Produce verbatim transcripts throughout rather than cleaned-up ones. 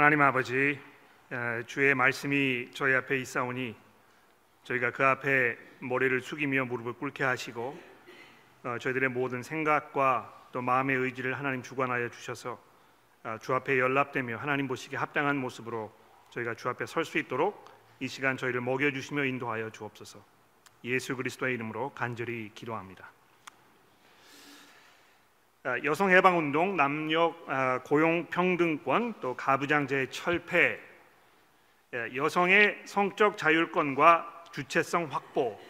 하나님 아버지, 주의 말씀이 저희 앞에 있사오니 저희가 그 앞에 머리를 숙이며 무릎을 꿇게 하시고 저희들의 모든 생각과 또 마음의 의지를 하나님 주관하여 주셔서 주 앞에 연락되며 하나님 보시기에 합당한 모습으로 저희가 주 앞에 설 수 있도록 이 시간 저희를 먹여주시며 인도하여 주옵소서. 예수 그리스도의 이름으로 간절히 기도합니다. 여성해방운동, 남녀 고용평등권, 또 가부장제 철폐, 여성의 성적 자율권과 주체성 확보,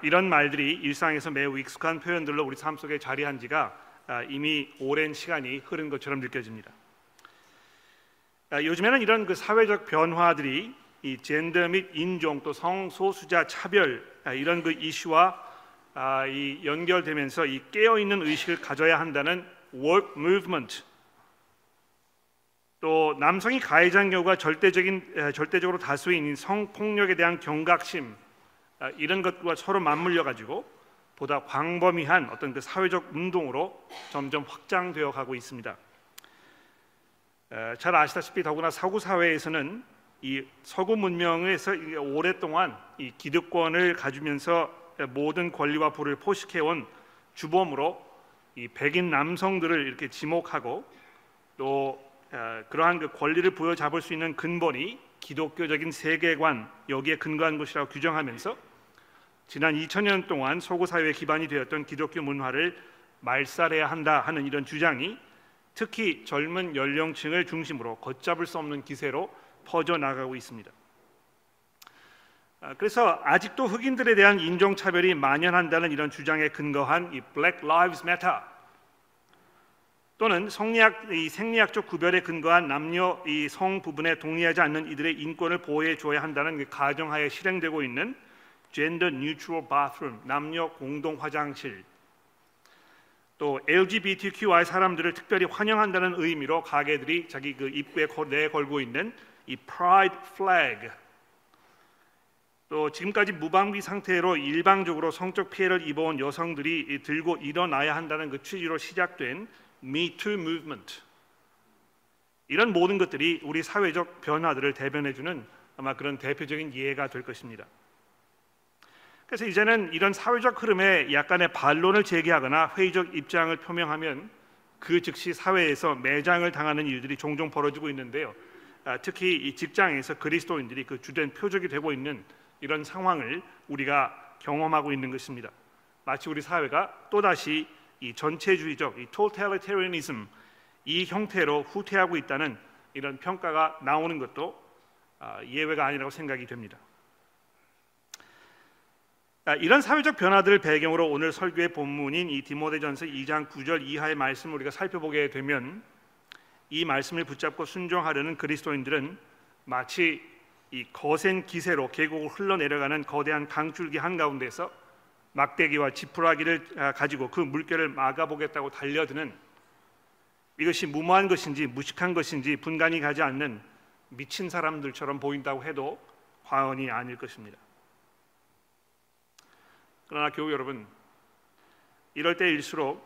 이런 말들이 일상에서 매우 익숙한 표현들로 우리 삶 속에 자리한 지가 이미 오랜 시간이 흐른 것처럼 느껴집니다. 요즘에는 이런 그 사회적 변화들이 이 젠더 및 인종 또 성소수자 차별 이런 그 이슈와 아, 이 연결되면서 이 깨어있는 의식을 가져야 한다는 work movement, 또 남성이 가해자인 경우가 절대적인 에, 절대적으로 다수인 성폭력에 대한 경각심, 아, 이런 것과 서로 맞물려 가지고 보다 광범위한 어떤 그 사회적 운동으로 점점 확장되어 가고 있습니다. 에, 잘 아시다시피 더구나 서구 사회에서는 이 서구 문명에서 오랫동안 이 기득권을 가지면서 모든 권리와 부를 포식해온 주범으로 이 백인 남성들을 이렇게 지목하고 또 그러한 그 권리를 부여잡을 수 있는 근본이 기독교적인 세계관, 여기에 근거한 것이라고 규정하면서 지난 이천 년 동안 서구 사회의 기반이 되었던 기독교 문화를 말살해야 한다 하는 이런 주장이 특히 젊은 연령층을 중심으로 걷잡을 수 없는 기세로 퍼져나가고 있습니다. 그래서 아직도 흑인들에 대한 인종차별이 만연한다는 이런 주장에 근거한 이 Black Lives Matter, 또는 성리학, 이 생리학적 구별에 근거한 남녀 이 성 부분에 동의하지 않는 이들의 인권을 보호해 줘야 한다는 그 가정하에 실행되고 있는 Gender Neutral Bathroom, 남녀 공동 화장실, 또 엘지비티큐아이 사람들을 특별히 환영한다는 의미로 가게들이 자기 그 입구에 내걸고 있는 이 Pride Flag, 또 지금까지 무방비 상태로 일방적으로 성적 피해를 입어온 여성들이 들고 일어나야 한다는 그 취지로 시작된 Me Too Movement, 이런 모든 것들이 우리 사회적 변화들을 대변해주는 아마 그런 대표적인 예가 될 것입니다. 그래서 이제는 이런 사회적 흐름에 약간의 반론을 제기하거나 회의적 입장을 표명하면 그 즉시 사회에서 매장을 당하는 일들이 종종 벌어지고 있는데요, 특히 이 직장에서 그리스도인들이 그 주된 표적이 되고 있는 이런 상황을 우리가 경험하고 있는 것입니다. 마치 우리 사회가 또다시 이 전체주의적, 이 totalitarianism, 이 형태로 후퇴하고 있다는 이런 평가가 나오는 것도 예외가 아니라고 생각이 됩니다. 이런 사회적 변화들을 배경으로 오늘 설교의 본문인 이 디모데전서 이 장 구 절 이하의 말씀을 우리가 살펴보게 되면 이 말씀을 붙잡고 순종하려는 그리스도인들은 마치 이 거센 기세로 계곡을 흘러내려가는 거대한 강줄기 한가운데서 막대기와 지푸라기를 가지고 그 물결을 막아보겠다고 달려드는, 이것이 무모한 것인지 무식한 것인지 분간이 가지 않는 미친 사람들처럼 보인다고 해도 과언이 아닐 것입니다. 그러나 교우 여러분, 이럴 때일수록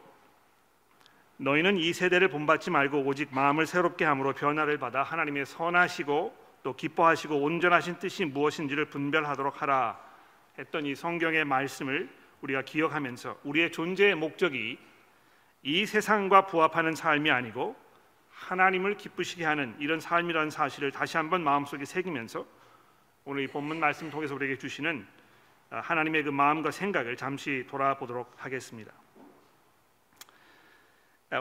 너희는 이 세대를 본받지 말고 오직 마음을 새롭게 함으로 변화를 받아 하나님의 선하시고 또 기뻐하시고 온전하신 뜻이 무엇인지를 분별하도록 하라 했던 이 성경의 말씀을 우리가 기억하면서 우리의 존재의 목적이 이 세상과 부합하는 삶이 아니고 하나님을 기쁘시게 하는 이런 삶이라는 사실을 다시 한번 마음속에 새기면서 오늘 이 본문 말씀 통해서 우리에게 주시는 하나님의 그 마음과 생각을 잠시 돌아보도록 하겠습니다.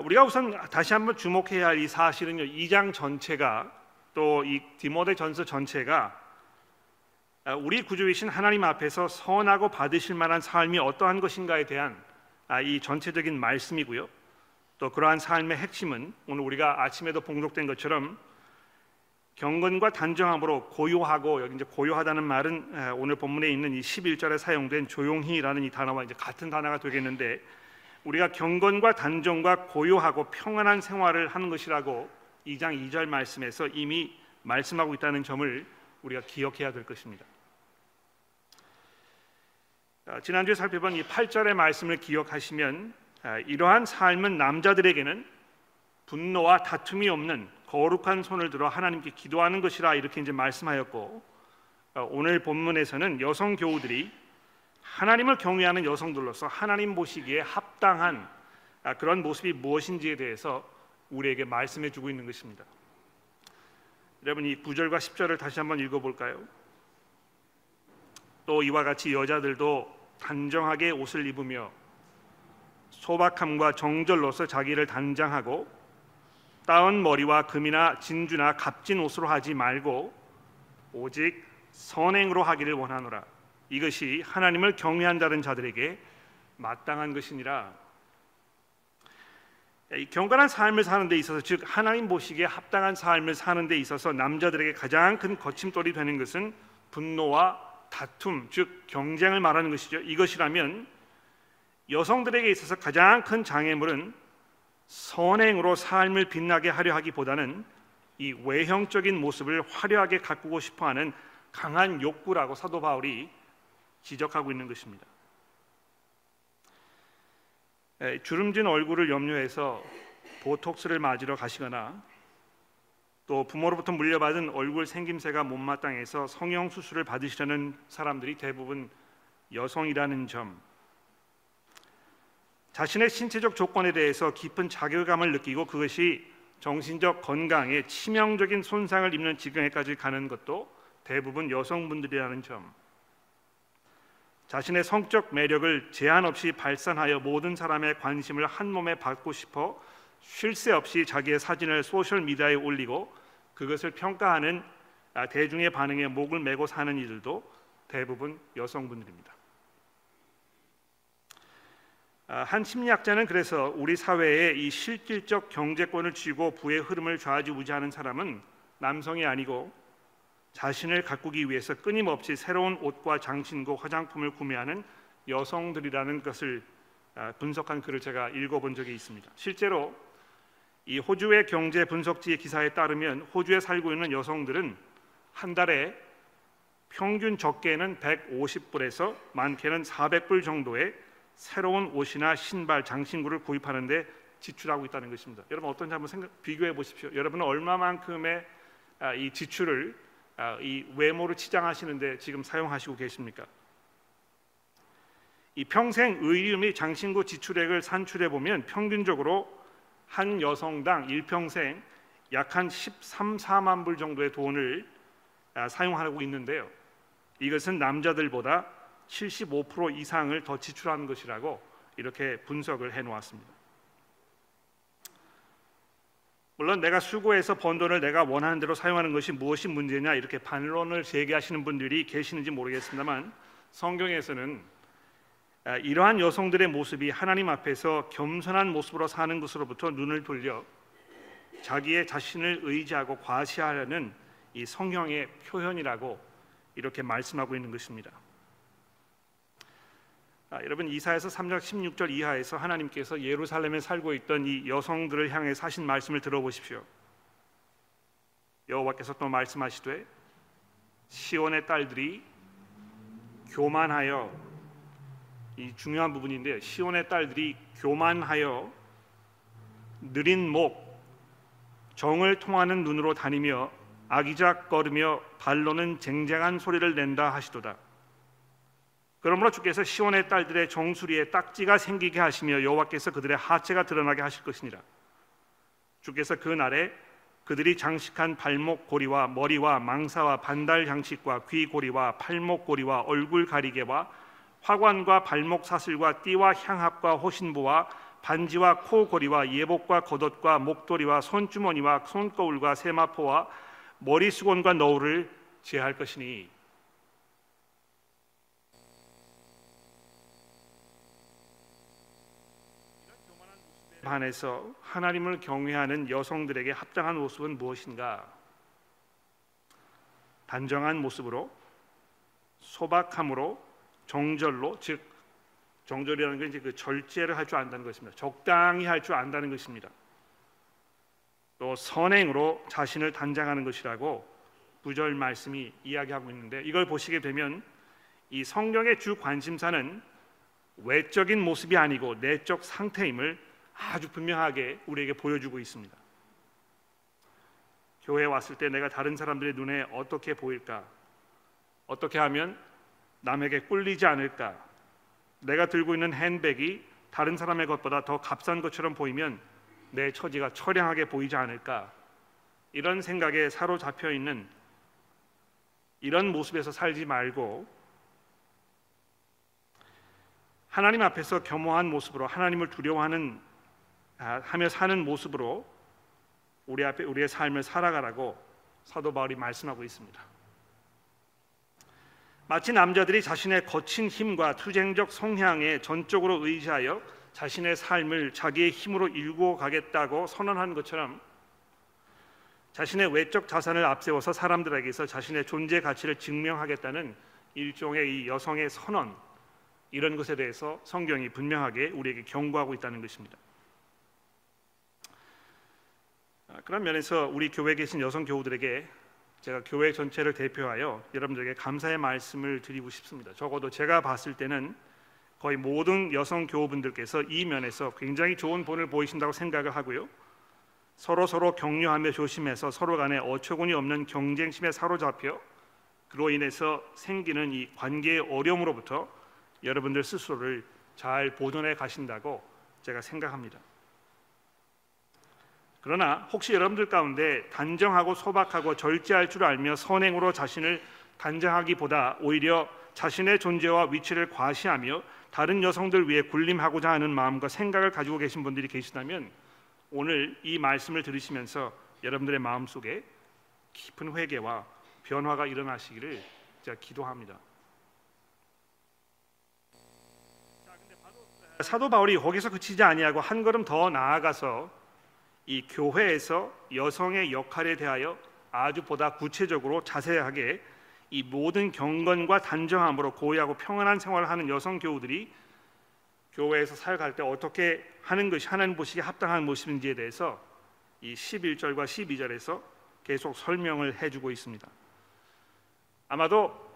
우리가 우선 다시 한번 주목해야 할 이 사실은요, 이 장 전체가 또 이 디모데전서 전체가 우리 구주이신 하나님 앞에서 선하고 받으실 만한 삶이 어떠한 것인가에 대한 이 전체적인 말씀이고요, 또 그러한 삶의 핵심은 오늘 우리가 아침에도 봉독된 것처럼 경건과 단정함으로 고요하고, 여기 이제 고요하다는 말은 오늘 본문에 있는 이 십일 절에 사용된 조용히라는 이 단어와 이제 같은 단어가 되겠는데, 우리가 경건과 단정과 고요하고 평안한 생활을 하는 것이라고 이 장 이 절 말씀에서 이미 말씀하고 있다는 점을 우리가 기억해야 될 것입니다. 지난주에 살펴본 이 팔 절의 말씀을 기억하시면 이러한 삶은 남자들에게는 분노와 다툼이 없는 거룩한 손을 들어 하나님께 기도하는 것이라 이렇게 이제 말씀하였고, 오늘 본문에서는 여성 교우들이 하나님을 경외하는 여성들로서 하나님 보시기에 합당한 그런 모습이 무엇인지에 대해서 우리에게 말씀해 주고 있는 것입니다. 여러분, 이 구 절과 십 절을 다시 한번 읽어볼까요? 또 이와 같이 여자들도 단정하게 옷을 입으며 소박함과 정절로서 자기를 단장하고 따은 머리와 금이나 진주나 값진 옷으로 하지 말고 오직 선행으로 하기를 원하노라. 이것이 하나님을 경외한다는 자들에게 마땅한 것이니라. 이 경건한 삶을 사는 데 있어서, 즉 하나님 보시기에 합당한 삶을 사는 데 있어서 남자들에게 가장 큰 거침돌이 되는 것은 분노와 다툼, 즉 경쟁을 말하는 것이죠. 이것이라면 여성들에게 있어서 가장 큰 장애물은 선행으로 삶을 빛나게 하려 하기보다는 이 외형적인 모습을 화려하게 가꾸고 싶어하는 강한 욕구라고 사도 바울이 지적하고 있는 것입니다. 주름진 얼굴을 염려해서 보톡스를 맞으러 가시거나, 또 부모로부터 물려받은 얼굴 생김새가 못마땅해서 성형 수술을 받으시려는 사람들이 대부분 여성이라는 점, 자신의 신체적 조건에 대해서 깊은 자괴감을 느끼고 그것이 정신적 건강에 치명적인 손상을 입는 지경에까지 가는 것도 대부분 여성분들이라는 점, 자신의 성적 매력을 제한 없이 발산하여 모든 사람의 관심을 한 몸에 받고 싶어 쉴 새 없이 자기의 사진을 소셜 미디어에 올리고 그것을 평가하는 대중의 반응에 목을 메고 사는 이들도 대부분 여성분들입니다. 한 심리학자는 그래서 우리 사회에 이 실질적 경제권을 쥐고 부의 흐름을 좌지우지하는 사람은 남성이 아니고 자신을 가꾸기 위해서 끊임없이 새로운 옷과 장신구, 화장품을 구매하는 여성들이라는 것을 분석한 글을 제가 읽어본 적이 있습니다. 실제로 이 호주의 경제 분석지의 기사에 따르면 호주에 살고 있는 여성들은 한 달에 평균 적게는 백오십 불에서 많게는 사백 불 정도의 새로운 옷이나 신발, 장신구를 구입하는 데 지출하고 있다는 것입니다. 여러분, 어떤지 한번 생각, 비교해 보십시오. 여러분은 얼마만큼의 이 지출을 이 외모를 치장하시는데 지금 사용하시고 계십니까? 이 평생 의류 및 장신구 지출액을 산출해 보면 평균적으로 한 여성당 일평생 약 한 십삼, 사만 불 정도의 돈을 사용하고 있는데요, 이것은 남자들보다 칠십오 퍼센트 이상을 더 지출하는 것이라고 이렇게 분석을 해놓았습니다. 물론 내가 수고해서 번 돈을 내가 원하는 대로 사용하는 것이 무엇이 문제냐 이렇게 반론을 제기하시는 분들이 계시는지 모르겠습니다만, 성경에서는 이러한 여성들의 모습이 하나님 앞에서 겸손한 모습으로 사는 것으로부터 눈을 돌려 자기의 자신을 의지하고 과시하려는 이 성형의 표현이라고 이렇게 말씀하고 있는 것입니다. 아, 여러분, 이사야서 삼 장 십육 절 이하에서 하나님께서 예루살렘에 살고 있던 이 여성들을 향해서 하신 말씀을 들어보십시오. 여호와께서 또 말씀하시되 시온의 딸들이 교만하여, 이 중요한 부분인데, 시온의 딸들이 교만하여 느린 목, 정을 통하는 눈으로 다니며 아기작 걸으며 발로는 쟁쟁한 소리를 낸다 하시도다. 그러므로 주께서 시온의 딸들의 정수리에 딱지가 생기게 하시며 여호와께서 그들의 하체가 드러나게 하실 것이니라. 주께서 그 날에 그들이 장식한 발목 고리와 머리와 망사와 반달 장식과 귀 고리와 팔목 고리와 얼굴 가리개와 화관과 발목 사슬과 띠와 향합과 호신부와 반지와 코 고리와 예복과 겉옷과 목도리와 손주머니와 손거울과 세마포와 머리 수건과 너울을 제할 것이니. 반해서 하나님을 경외하는 여성들에게 합당한 모습은 무엇인가? 단정한 모습으로, 소박함으로, 정절로, 즉 정절이라는 건 이제 그 절제를 할 줄 안다는 것입니다. 적당히 할 줄 안다는 것입니다. 또 선행으로 자신을 단장하는 것이라고 구 절 말씀이 이야기하고 있는데, 이걸 보시게 되면 이 성경의 주 관심사는 외적인 모습이 아니고 내적 상태임을 아주 분명하게 우리에게 보여주고 있습니다. 교회에 왔을 때 내가 다른 사람들의 눈에 어떻게 보일까? 어떻게 하면 남에게 꿀리지 않을까? 내가 들고 있는 핸드백이 다른 사람의 것보다 더 값싼 것처럼 보이면 내 처지가 처량하게 보이지 않을까? 이런 생각에 사로잡혀 있는 이런 모습에서 살지 말고 하나님 앞에서 겸허한 모습으로 하나님을 두려워하는 하며 사는 모습으로 우리 앞에 우리의 삶을 살아가라고 사도 바울이 말씀하고 있습니다. 마치 남자들이 자신의 거친 힘과 투쟁적 성향에 전적으로 의지하여 자신의 삶을 자기의 힘으로 일구어 가겠다고 선언하는 것처럼 자신의 외적 자산을 앞세워서 사람들에게서 자신의 존재 가치를 증명하겠다는 일종의 이 여성의 선언, 이런 것에 대해서 성경이 분명하게 우리에게 경고하고 있다는 것입니다. 그런 면에서 우리 교회에 계신 여성 교우들에게 제가 교회 전체를 대표하여 여러분들에게 감사의 말씀을 드리고 싶습니다. 적어도 제가 봤을 때는 거의 모든 여성 교우분들께서 이 면에서 굉장히 좋은 본을 보이신다고 생각을 하고요, 서로 서로 격려하며 조심해서 서로 간에 어처구니 없는 경쟁심에 사로잡혀 그로 인해서 생기는 이 관계의 어려움으로부터 여러분들 스스로를 잘 보존해 가신다고 제가 생각합니다. 그러나 혹시 여러분들 가운데 단정하고 소박하고 절제할 줄 알며 선행으로 자신을 단정하기보다 오히려 자신의 존재와 위치를 과시하며 다른 여성들 위해 군림하고자 하는 마음과 생각을 가지고 계신 분들이 계시다면 오늘 이 말씀을 들으시면서 여러분들의 마음속에 깊은 회개와 변화가 일어나시기를 제가 기도합니다. 사도 바울이 거기서 그치지 아니하고 한 걸음 더 나아가서 이 교회에서 여성의 역할에 대하여 아주 보다 구체적으로 자세하게 이 모든 경건과 단정함으로 고의하고 평안한 생활을 하는 여성 교우들이 교회에서 살아갈 때 어떻게 하는 것이 하나님 보시기에 합당한 모습인지에 대해서 이 십일 절과 십이 절에서 계속 설명을 해주고 있습니다. 아마도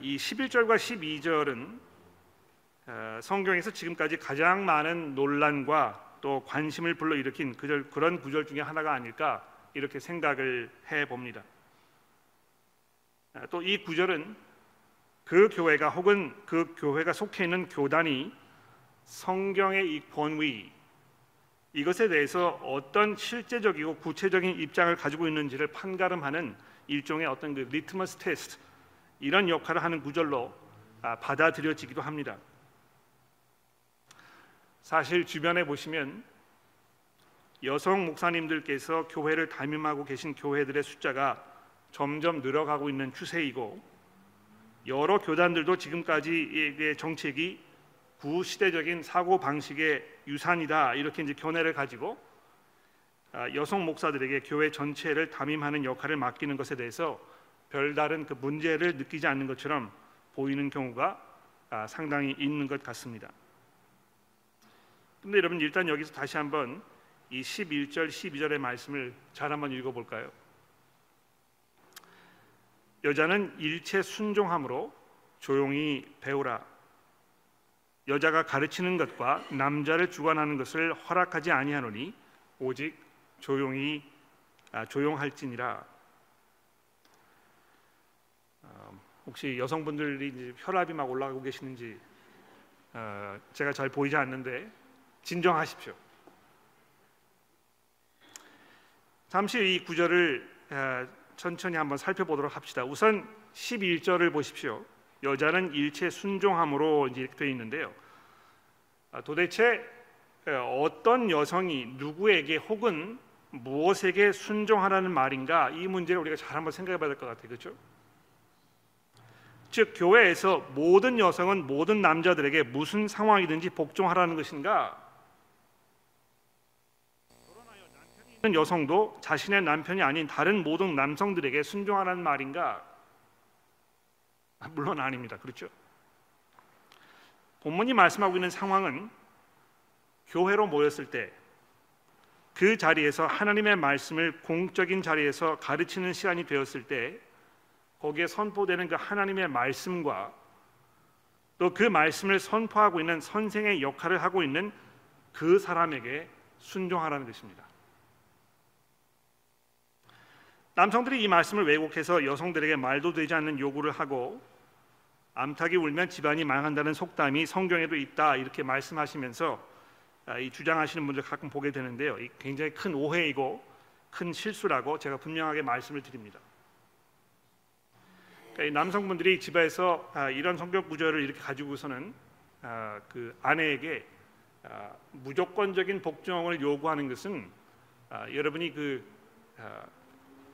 이 십일 절과 십이 절은 성경에서 지금까지 가장 많은 논란과 또 관심을 불러일으킨 그절, 그런 구절 중에 하나가 아닐까 이렇게 생각을 해봅니다. 또 이 구절은 그 교회가 혹은 그 교회가 속해 있는 교단이 성경의 이 권위, 이것에 대해서 어떤 실제적이고 구체적인 입장을 가지고 있는지를 판가름하는 일종의 어떤 그 리트머스 테스트, 이런 역할을 하는 구절로 받아들여지기도 합니다. 사실 주변에 보시면 여성 목사님들께서 교회를 담임하고 계신 교회들의 숫자가 점점 늘어가고 있는 추세이고, 여러 교단들도 지금까지의 정책이 구시대적인 사고 방식의 유산이다 이렇게 이제 견해를 가지고 여성 목사들에게 교회 전체를 담임하는 역할을 맡기는 것에 대해서 별다른 그 문제를 느끼지 않는 것처럼 보이는 경우가 상당히 있는 것 같습니다. 근데 여러분, 일단 여기서 다시 한번 이 십일 절, 십이 절의 말씀을 잘 한번 읽어볼까요? 여자는 일체 순종함으로 조용히 배우라. 여자가 가르치는 것과 남자를 주관하는 것을 허락하지 아니하노니 오직 조용히 아, 조용할지니라. 어, 혹시 여성분들이 이제 혈압이 막 올라가고 계시는지 어, 제가 잘 보이지 않는데 진정하십시오. 잠시 이 구절을 천천히 한번 살펴보도록 합시다. 우선 십일 절을 보십시오. 여자는 일체 순종함으로 이제 되어 있는데요, 도대체 어떤 여성이 누구에게 혹은 무엇에게 순종하라는 말인가, 이 문제를 우리가 잘 한번 생각해 봐야 될 것 같아요. 그렇죠? 즉 교회에서 모든 여성은 모든 남자들에게 무슨 상황이든지 복종하라는 것인가? 여성도 자신의 남편이 아닌 다른 모든 남성들에게 순종하라는 말인가? 물론 아닙니다. 그렇죠? 본문이 말씀하고 있는 상황은 교회로 모였을 때 그 자리에서 하나님의 말씀을 공적인 자리에서 가르치는 시간이 되었을 때 거기에 선포되는 그 하나님의 말씀과 또 그 말씀을 선포하고 있는 선생의 역할을 하고 있는 그 사람에게 순종하라는 것입니다. 남성들이 이 말씀을 왜곡해서 여성들에게 말도 되지 않는 요구를 하고 암탉이 울면 집안이 망한다는 속담이 성경에도 있다 이렇게 말씀하시면서 이 주장하시는 분들 가끔 보게 되는데요. 이 굉장히 큰 오해이고 큰 실수라고 제가 분명하게 말씀을 드립니다. 남성분들이 집에서 이런 성격 구절을 이렇게 가지고서는 그 아내에게 무조건적인 복종을 요구하는 것은 여러분이 그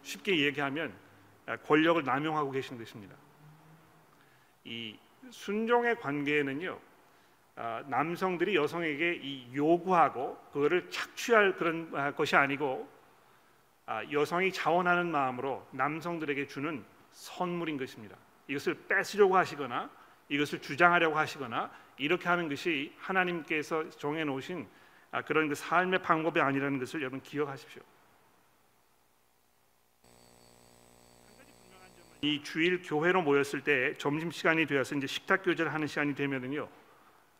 쉽게 얘기하면 권력을 남용하고 계신 것입니다. 이 순종의 관계에는요, 남성들이 여성에게 이 요구하고 그거를 착취할 그런 것이 아니고 여성이 자원하는 마음으로 남성들에게 주는 선물인 것입니다. 이것을 뺏으려고 하시거나 이것을 주장하려고 하시거나 이렇게 하는 것이 하나님께서 정해놓으신 그런 그 삶의 방법이 아니라는 것을 여러분 기억하십시오. 이 주일 교회로 모였을 때 점심시간이 되어서 이제 식탁 교제를 하는 시간이 되면은요,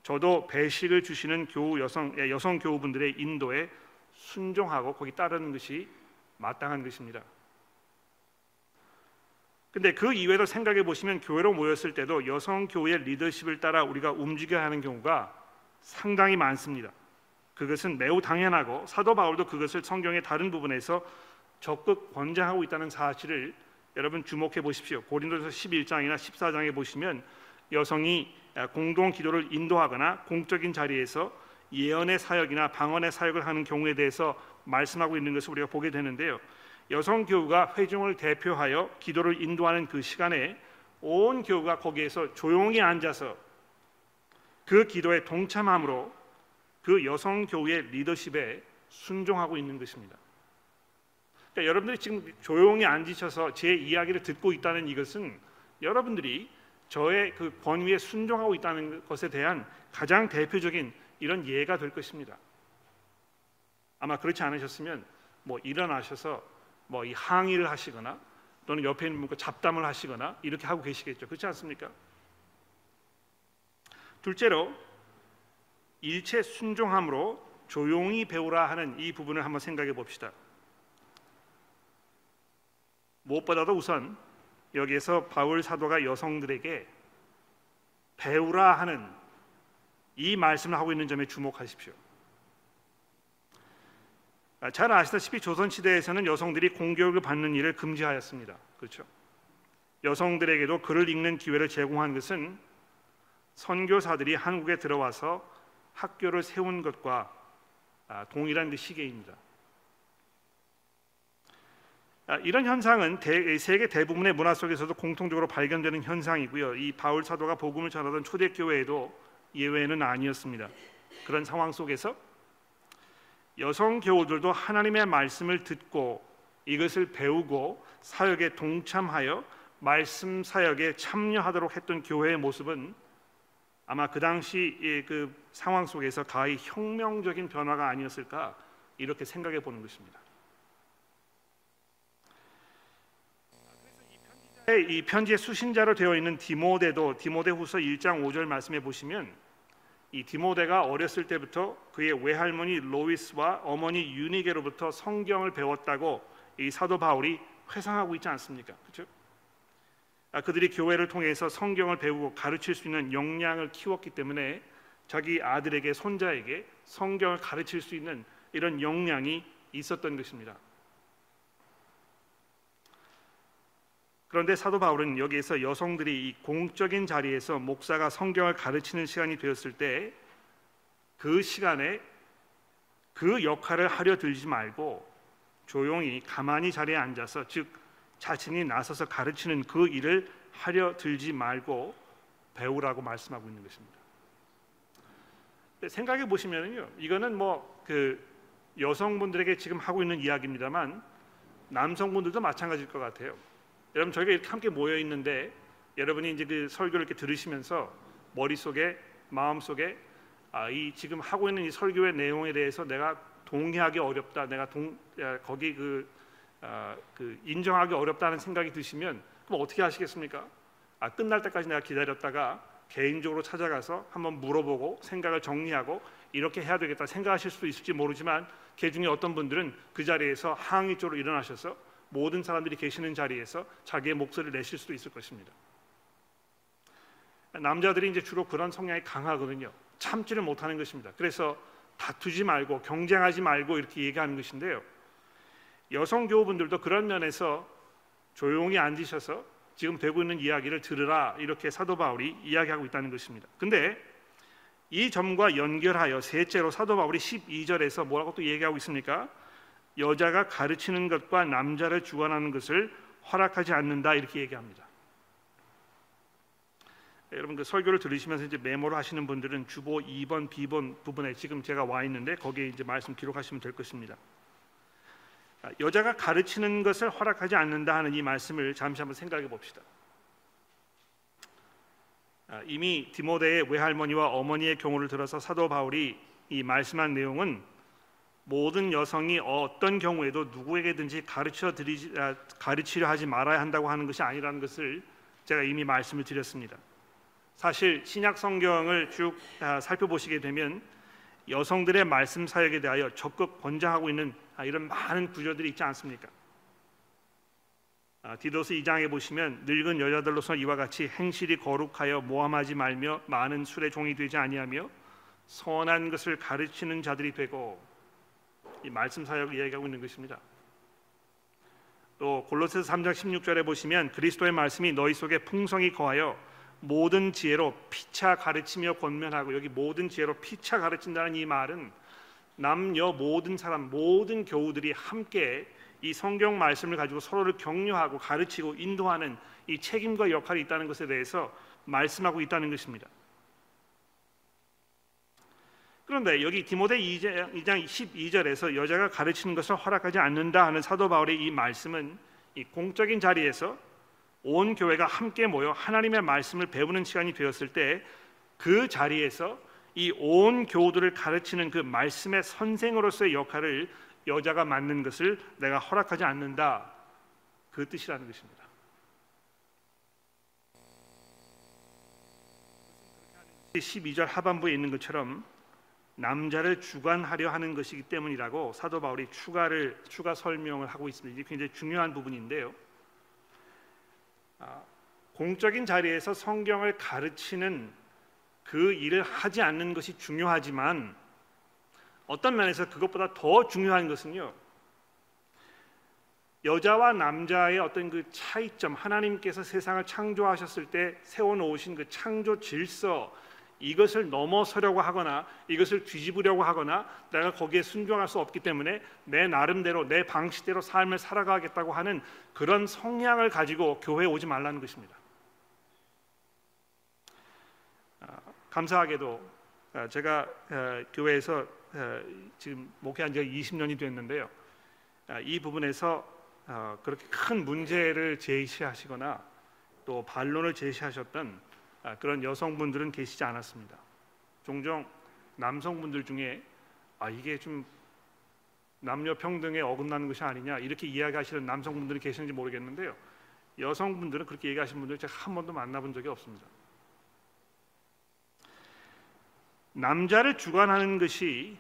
저도 배식을 주시는 교우 여성 여성 교우분들의 인도에 순종하고 거기 따르는 것이 마땅한 것입니다. 근데 그 이외로 생각해 보시면 교회로 모였을 때도 여성 교회의 리더십을 따라 우리가 움직여야 하는 경우가 상당히 많습니다. 그것은 매우 당연하고 사도 바울도 그것을 성경의 다른 부분에서 적극 권장하고 있다는 사실을 여러분 주목해 보십시오. 고린도서 십일 장이나 십사 장에 보시면 여성이 공동 기도를 인도하거나 공적인 자리에서 예언의 사역이나 방언의 사역을 하는 경우에 대해서 말씀하고 있는 것을 우리가 보게 되는데요. 여성 교우가 회중을 대표하여 기도를 인도하는 그 시간에 온 교우가 거기에서 조용히 앉아서 그 기도에 동참함으로 그 여성 교우의 리더십에 순종하고 있는 것입니다. 그러니까 여러분들이 지금 조용히 앉으셔서 제 이야기를 듣고 있다는 이것은 여러분들이 저의 그 권위에 순종하고 있다는 것에 대한 가장 대표적인 이런 예가 될 것입니다. 아마 그렇지 않으셨으면 뭐 일어나셔서 뭐 이 항의를 하시거나 또는 옆에 있는 분과 잡담을 하시거나 이렇게 하고 계시겠죠. 그렇지 않습니까? 둘째로 일체 순종함으로 조용히 배우라 하는 이 부분을 한번 생각해 봅시다. 무엇보다도 우선 여기에서 바울 사도가 여성들에게 배우라 하는 이 말씀을 하고 있는 점에 주목하십시오. 잘 아시다시피 조선시대에서는 여성들이 공교육을 받는 일을 금지하였습니다. 그렇죠? 여성들에게도 글을 읽는 기회를 제공한 것은 선교사들이 한국에 들어와서 학교를 세운 것과 동일한 그 시기입니다. 이런 현상은 세계 대부분의 문화 속에서도 공통적으로 발견되는 현상이고요. 이 바울 사도가 복음을 전하던 초대교회에도 예외는 아니었습니다. 그런 상황 속에서 여성 교우들도 하나님의 말씀을 듣고 이것을 배우고 사역에 동참하여 말씀 사역에 참여하도록 했던 교회의 모습은 아마 그 당시 그 상황 속에서 가히 혁명적인 변화가 아니었을까 이렇게 생각해 보는 것입니다. 이 편지의 수신자로 되어 있는 디모데도 디모데후서 일 장 오 절 말씀해 보시면 이 디모데가 어렸을 때부터 그의 외할머니 로이스와 어머니 유니게로부터 성경을 배웠다고 이 사도 바울이 회상하고 있지 않습니까? 그렇죠? 아, 그들이 교회를 통해서 성경을 배우고 가르칠 수 있는 역량을 키웠기 때문에 자기 아들에게 손자에게 성경을 가르칠 수 있는 이런 역량이 있었던 것입니다. 그런데 사도 바울은 여기에서 여성들이 이 공적인 자리에서 목사가 성경을 가르치는 시간이 되었을 때 그 시간에 그 역할을 하려 들지 말고 조용히 가만히 자리에 앉아서, 즉 자신이 나서서 가르치는 그 일을 하려 들지 말고 배우라고 말씀하고 있는 것입니다. 생각해 보시면요, 이거는 뭐 그 여성분들에게 지금 하고 있는 이야기입니다만 남성분들도 마찬가지일 것 같아요. 여러분, 저희가 이렇게 함께 모여 있는데 여러분이 이제 그 설교를 이렇게 들으시면서 머릿속에 마음속에 아, 이 지금 하고 있는 이 설교의 내용에 대해서 내가 동의하기 어렵다, 내가 동 야, 거기 그, 아, 그 인정하기 어렵다는 생각이 드시면 그럼 어떻게 하시겠습니까? 아, 끝날 때까지 내가 기다렸다가 개인적으로 찾아가서 한번 물어보고 생각을 정리하고 이렇게 해야 되겠다 생각하실 수도 있을지 모르지만, 그 중에 어떤 분들은 그 자리에서 항의적으로 일어나셔서 모든 사람들이 계시는 자리에서 자기의 목소리를 내실 수도 있을 것입니다. 남자들이 이제 주로 그런 성향이 강하거든요. 참지를 못하는 것입니다. 그래서 다투지 말고 경쟁하지 말고 이렇게 얘기하는 것인데요. 여성 교우분들도 그런 면에서 조용히 앉으셔서 지금 되고 있는 이야기를 들으라, 이렇게 사도 바울이 이야기하고 있다는 것입니다. 근데 이 점과 연결하여 셋째로 사도 바울이 십이 절에서 뭐라고 또 얘기하고 있습니까? 여자가 가르치는 것과 남자를 주관하는 것을 허락하지 않는다, 이렇게 얘기합니다. 여러분, 그 설교를 들으시면서 이제 메모를 하시는 분들은 주보 이 번, B번 부분에 지금 제가 와 있는데 거기에 이제 말씀 기록하시면 될 것입니다. 여자가 가르치는 것을 허락하지 않는다 하는 이 말씀을 잠시 한번 생각해 봅시다. 이미 디모데의 외할머니와 어머니의 경우를 들어서 사도 바울이 이 말씀한 내용은 모든 여성이 어떤 경우에도 누구에게든지 가르쳐 드리지, 가르치려 하지 말아야 한다고 하는 것이 아니라는 것을 제가 이미 말씀을 드렸습니다. 사실 신약 성경을 쭉 살펴보시게 되면 여성들의 말씀 사역에 대하여 적극 권장하고 있는 이런 많은 구절들이 있지 않습니까? 디도서 이 장에 보시면 늙은 여자들로서 이와 같이 행실이 거룩하여 모함하지 말며 많은 술의 종이 되지 아니하며 선한 것을 가르치는 자들이 되고, 이 말씀 사역을 이야기하고 있는 것입니다. 또 골로새서 삼 장 십육 절에 보시면 그리스도의 말씀이 너희 속에 풍성히 거하여 모든 지혜로 피차 가르치며 권면하고, 여기 모든 지혜로 피차 가르친다는 이 말은 남녀 모든 사람 모든 교우들이 함께 이 성경 말씀을 가지고 서로를 격려하고 가르치고 인도하는 이 책임과 역할이 있다는 것에 대해서 말씀하고 있다는 것입니다. 그런데 여기 디모데 이 장 십이 절에서 여자가 가르치는 것을 허락하지 않는다 하는 사도 바울의 이 말씀은 이 공적인 자리에서 온 교회가 함께 모여 하나님의 말씀을 배우는 시간이 되었을 때 그 자리에서 이 온 교우들을 가르치는 그 말씀의 선생으로서의 역할을 여자가 맡는 것을 내가 허락하지 않는다, 그 뜻이라는 것입니다. 십이 절 하반부에 있는 것처럼 남자를 주관하려 하는 것이기 때문이라고 사도 바울이 추가를 추가 설명을 하고 있습니다. 이게 굉장히 중요한 부분인데요. 공적인 자리에서 성경을 가르치는 그 일을 하지 않는 것이 중요하지만 어떤 면에서 그것보다 더 중요한 것은요, 여자와 남자의 어떤 그 차이점, 하나님께서 세상을 창조하셨을 때 세워놓으신 그 창조 질서, 이것을 넘어서려고 하거나 이것을 뒤집으려고 하거나 내가 거기에 순종할 수 없기 때문에 내 나름대로 내 방식대로 삶을 살아가겠다고 하는 그런 성향을 가지고 교회에 오지 말라는 것입니다. 감사하게도 제가 교회에서 지금 목회한 지가 이십 년이 됐는데요, 이 부분에서 그렇게 큰 문제를 제시하시거나 또 반론을 제시하셨던 그런 여성분들은 계시지 않았습니다. 종종 남성분들 중에 아, 이게 좀 남녀 평등에 어긋나는 것이 아니냐, 이렇게 이야기하시는 남성분들이 계시는지 모르겠는데요, 여성분들은 그렇게 얘기하시는 분들 제가 한 번도 만나본 적이 없습니다. 남자를 주관하는 것이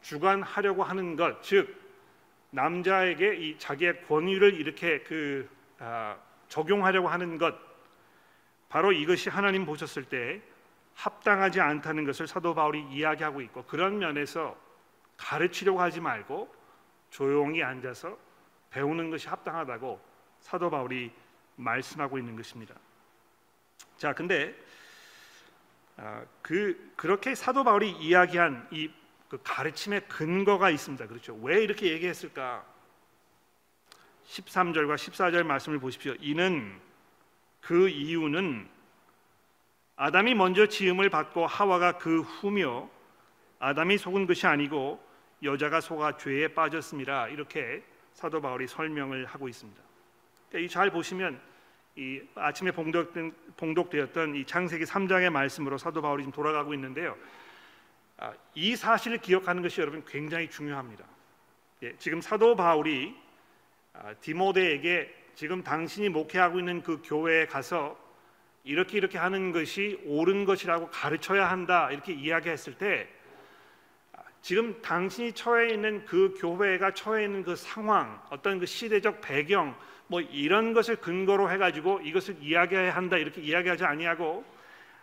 주관하려고 하는 것, 즉 남자에게 이 자기의 권위를 이렇게 그 아, 적용하려고 하는 것, 바로 이것이 하나님 보셨을 때 합당하지 않다는 것을 사도 바울이 이야기하고 있고, 그런 면에서 가르치려고 하지 말고 조용히 앉아서 배우는 것이 합당하다고 사도 바울이 말씀하고 있는 것입니다. 자, 근데 어, 그 그렇게 사도 바울이 이야기한 이 그 가르침의 근거가 있습니다. 그렇죠? 왜 이렇게 얘기했을까? 십삼 절과 십사 절 말씀을 보십시오. 이는 그 이유는 아담이 먼저 지음을 받고 하와가 그 후며 아담이 속은 것이 아니고 여자가 속아 죄에 빠졌습니다, 이렇게 사도 바울이 설명을 하고 있습니다. 이 잘 보시면 이 아침에 봉독된, 봉독되었던 이 창세기 삼 장의 말씀으로 사도 바울이 지금 돌아가고 있는데요, 이 사실을 기억하는 것이 여러분 굉장히 중요합니다. 예, 지금 사도 바울이 디모데에게 지금 당신이 목회하고 있는 그 교회에 가서 이렇게 이렇게 하는 것이 옳은 것이라고 가르쳐야 한다, 이렇게 이야기했을 때 지금 당신이 처해 있는 그 교회가 처해 있는 그 상황, 어떤 그 시대적 배경, 뭐 이런 것을 근거로 해가지고 이것을 이야기해야 한다 이렇게 이야기하지 아니하고,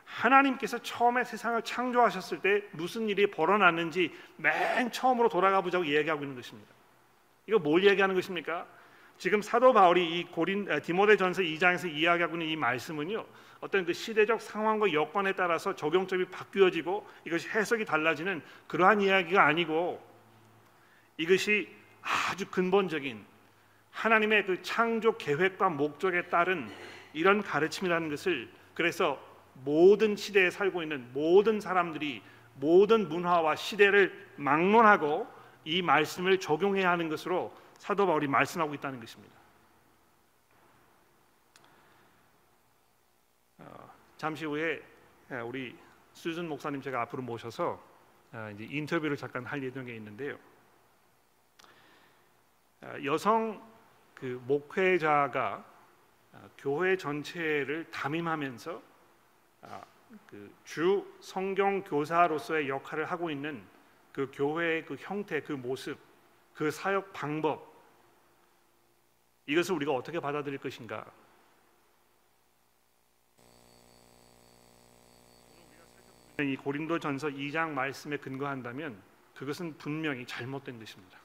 하나님께서 처음에 세상을 창조하셨을 때 무슨 일이 벌어났는지 맨 처음으로 돌아가 보자고 이야기하고 있는 것입니다. 이거 뭘 이야기하는 것입니까? 지금 사도 바울이 이 고린 디모데전서 이 장에서 이야기하고 있는 이 말씀은요, 어떤 그 시대적 상황과 여건에 따라서 적용점이 바뀌어지고 이것이 해석이 달라지는 그러한 이야기가 아니고, 이것이 아주 근본적인 하나님의 그 창조 계획과 목적에 따른 이런 가르침이라는 것을, 그래서 모든 시대에 살고 있는 모든 사람들이 모든 문화와 시대를 막론하고 이 말씀을 적용해야 하는 것으로 사도 바울이 말씀하고 있다는 것입니다. 어, 잠시 후에 우리 수준 목사님 제가 앞으로 모셔서 어, 이제 인터뷰를 잠깐 할 예정에 있는데요. 어, 여성 그 목회자가 어, 교회 전체를 담임하면서 어, 그 주 성경 교사로서의 역할을 하고 있는 그 교회의 그 형태, 그 모습, 그 사역 방법, 이것을 우리가 어떻게 받아들일 것인가? 이 고린도전서 이 장 말씀에 근거한다면 그것은 분명히 잘못된 것입니다.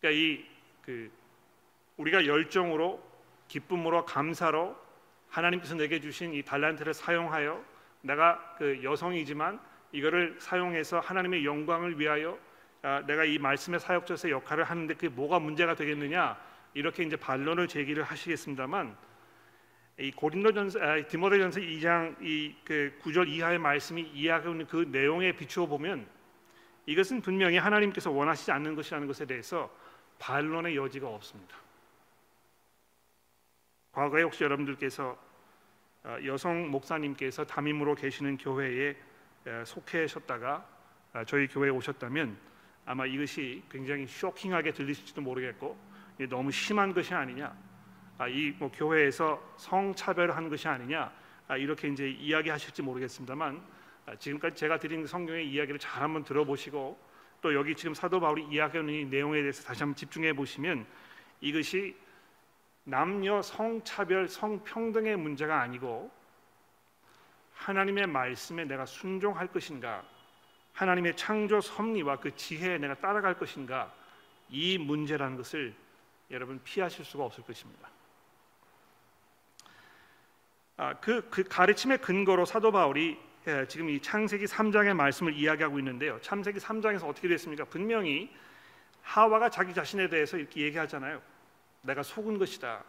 그러니까 이 그 우리가 열정으로, 기쁨으로, 감사로 하나님께서 내게 주신 이 달란트를 사용하여, 내가 그 여성이지만 이거를 사용해서 하나님의 영광을 위하여 내가 이 말씀의 사역자로서 역할을 하는데 그게 뭐가 문제가 되겠느냐, 이렇게 이제 반론을 제기를 하시겠습니다만, 이 고린도전서 아, 디모데전서 이 장 이 그 구 절 이하의 말씀이 이야기하는 그 내용에 비추어 보면 이것은 분명히 하나님께서 원하시지 않는 것이라는 것에 대해서 반론의 여지가 없습니다. 과거에 혹시 여러분들께서 여성 목사님께서 담임으로 계시는 교회에 속해셨다가 저희 교회에 오셨다면 아마 이것이 굉장히 쇼킹하게 들리실지도 모르겠고, 너무 심한 것이 아니냐, 아, 이 뭐 교회에서 성차별을 한 것이 아니냐, 아, 이렇게 이제 이야기하실지 모르겠습니다만, 아, 지금까지 제가 드린 성경의 이야기를 잘 한번 들어보시고, 또 여기 지금 사도 바울이 이야기하는 이 내용에 대해서 다시 한번 집중해 보시면 이것이 남녀 성차별, 성평등의 문제가 아니고 하나님의 말씀에 내가 순종할 것인가, 하나님의 창조 섭리와 그 지혜에 내가 따라갈 것인가, 이 문제라는 것을 여러분 피하실 수가 없을 것입니다. 아, 그, 그 가르침의 근거로 사도 바울이 예, 지금 이 창세기 삼 장의 말씀을 이야기하고 있는데요. 창세기 삼 장에서 어떻게 됐습니까? 분명히 하와가 자기 자신에 대해서 이렇게 얘기하잖아요. 내가 속은 것이다.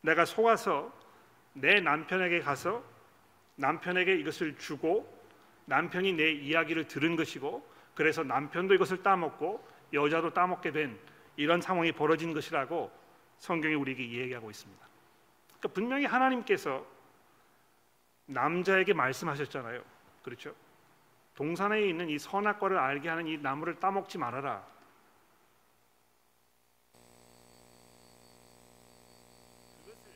내가 속아서 내 남편에게 가서 남편에게 이것을 주고, 남편이 내 이야기를 들은 것이고, 그래서 남편도 이것을 따먹고 여자도 따먹게 된 이런 상황이 벌어진 것이라고 성경이 우리에게 이야기하고 있습니다. 그러니까 분명히 하나님께서 남자에게 말씀하셨잖아요. 그렇죠? 동산에 있는 이 선악과를 알게 하는 이 나무를 따먹지 말아라. 그것을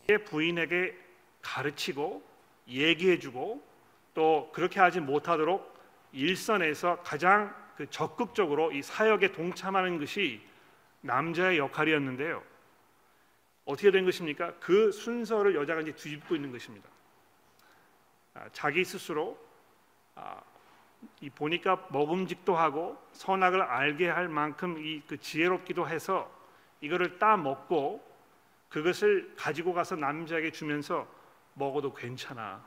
자기의 부인에게 가르치고 얘기해주고, 또 그렇게 하지 못하도록 일선에서 가장 그 적극적으로 이 사역에 동참하는 것이 남자의 역할이었는데요. 어떻게 된 것입니까? 그 순서를 여자가 이제 뒤집고 있는 것입니다. 아, 자기 스스로 아, 이 보니까 먹음직도 하고 선악을 알게 할 만큼 이 그 지혜롭기도 해서 이거를 따 먹고 그것을 가지고 가서 남자에게 주면서 먹어도 괜찮아.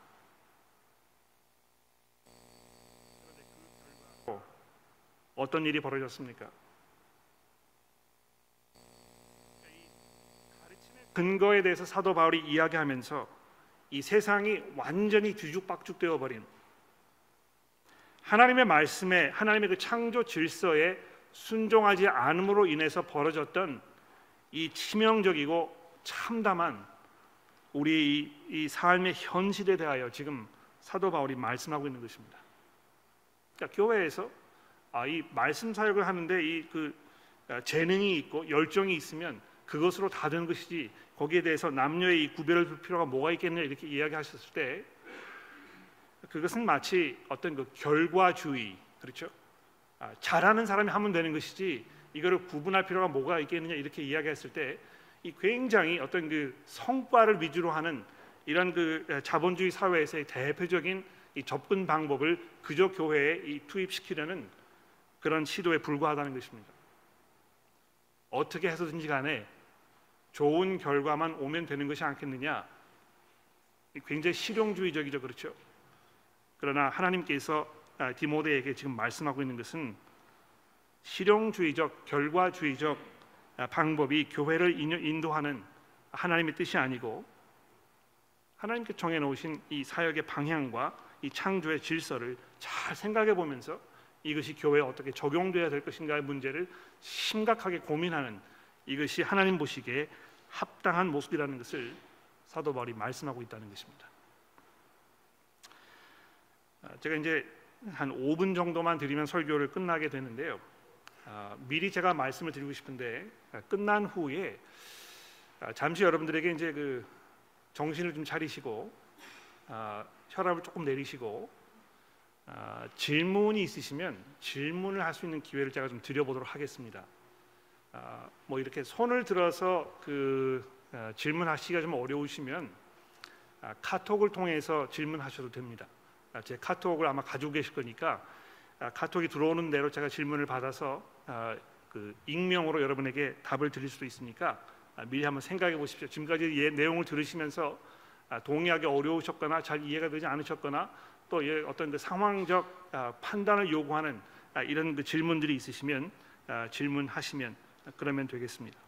어떤 일이 벌어졌습니까? 근거에 대해서 사도 바울이 이야기하면서 이 세상이 완전히 뒤죽박죽되어 버린, 하나님의 말씀에, 하나님의 그 창조 질서에 순종하지 않음으로 인해서 벌어졌던 이 치명적이고 참담한 우리 이 삶의 현실에 대하여 지금 사도 바울이 말씀하고 있는 것입니다. 그러니까 교회에서 아, 이 말씀 사역을 하는데 이 그 재능이 있고 열정이 있으면 그것으로 다 되는 것이지, 거기에 대해서 남녀의 이 구별을 둘 필요가 뭐가 있겠냐 이렇게 이야기하셨을 때, 그것은 마치 어떤 그 결과주의, 그렇죠? 아, 잘하는 사람이 하면 되는 것이지 이거를 구분할 필요가 뭐가 있겠느냐 이렇게 이야기했을 때 이 굉장히 어떤 그 성과를 위주로 하는 이런 그 자본주의 사회에서의 대표적인 이 접근 방법을 그저 교회에 이 투입시키려는 그런 시도에 불과하다는 것입니다. 어떻게 해서든지 간에 좋은 결과만 오면 되는 것이 않겠느냐. 굉장히 실용주의적이죠. 그렇죠? 그러나 하나님께서 디모데에게 지금 말씀하고 있는 것은 실용주의적, 결과주의적 방법이 교회를 인도하는 하나님의 뜻이 아니고 하나님께 정해놓으신 이 사역의 방향과 이 창조의 질서를 잘 생각해 보면서 이것이 교회에 어떻게 적용돼야 될 것인가의 문제를 심각하게 고민하는 이것이 하나님 보시기에 합당한 모습이라는 것을 사도 바울이 말씀하고 있다는 것입니다. 제가 이제 한 오 분 정도만 드리면 설교를 끝나게 되는데요. 아, 미리 제가 말씀을 드리고 싶은데 끝난 후에 잠시 여러분들에게 이제 그 정신을 좀 차리시고 아, 혈압을 조금 내리시고 아, 질문이 있으시면 질문을 할 수 있는 기회를 제가 좀 드려보도록 하겠습니다. 아, 뭐 이렇게 손을 들어서 그 아, 질문하시기가 좀 어려우시면 아, 카톡을 통해서 질문하셔도 됩니다. 아, 제 카톡을 아마 가지고 계실 거니까 아, 카톡이 들어오는 대로 제가 질문을 받아서 아, 그 익명으로 여러분에게 답을 드릴 수도 있으니까 아, 미리 한번 생각해 보십시오. 지금까지 예, 내용을 들으시면서 아, 동의하기 어려우셨거나 잘 이해가 되지 않으셨거나 또 예, 어떤 그 상황적 아, 판단을 요구하는 아, 이런 그 질문들이 있으시면 아, 질문하시면 아, 그러면 되겠습니다.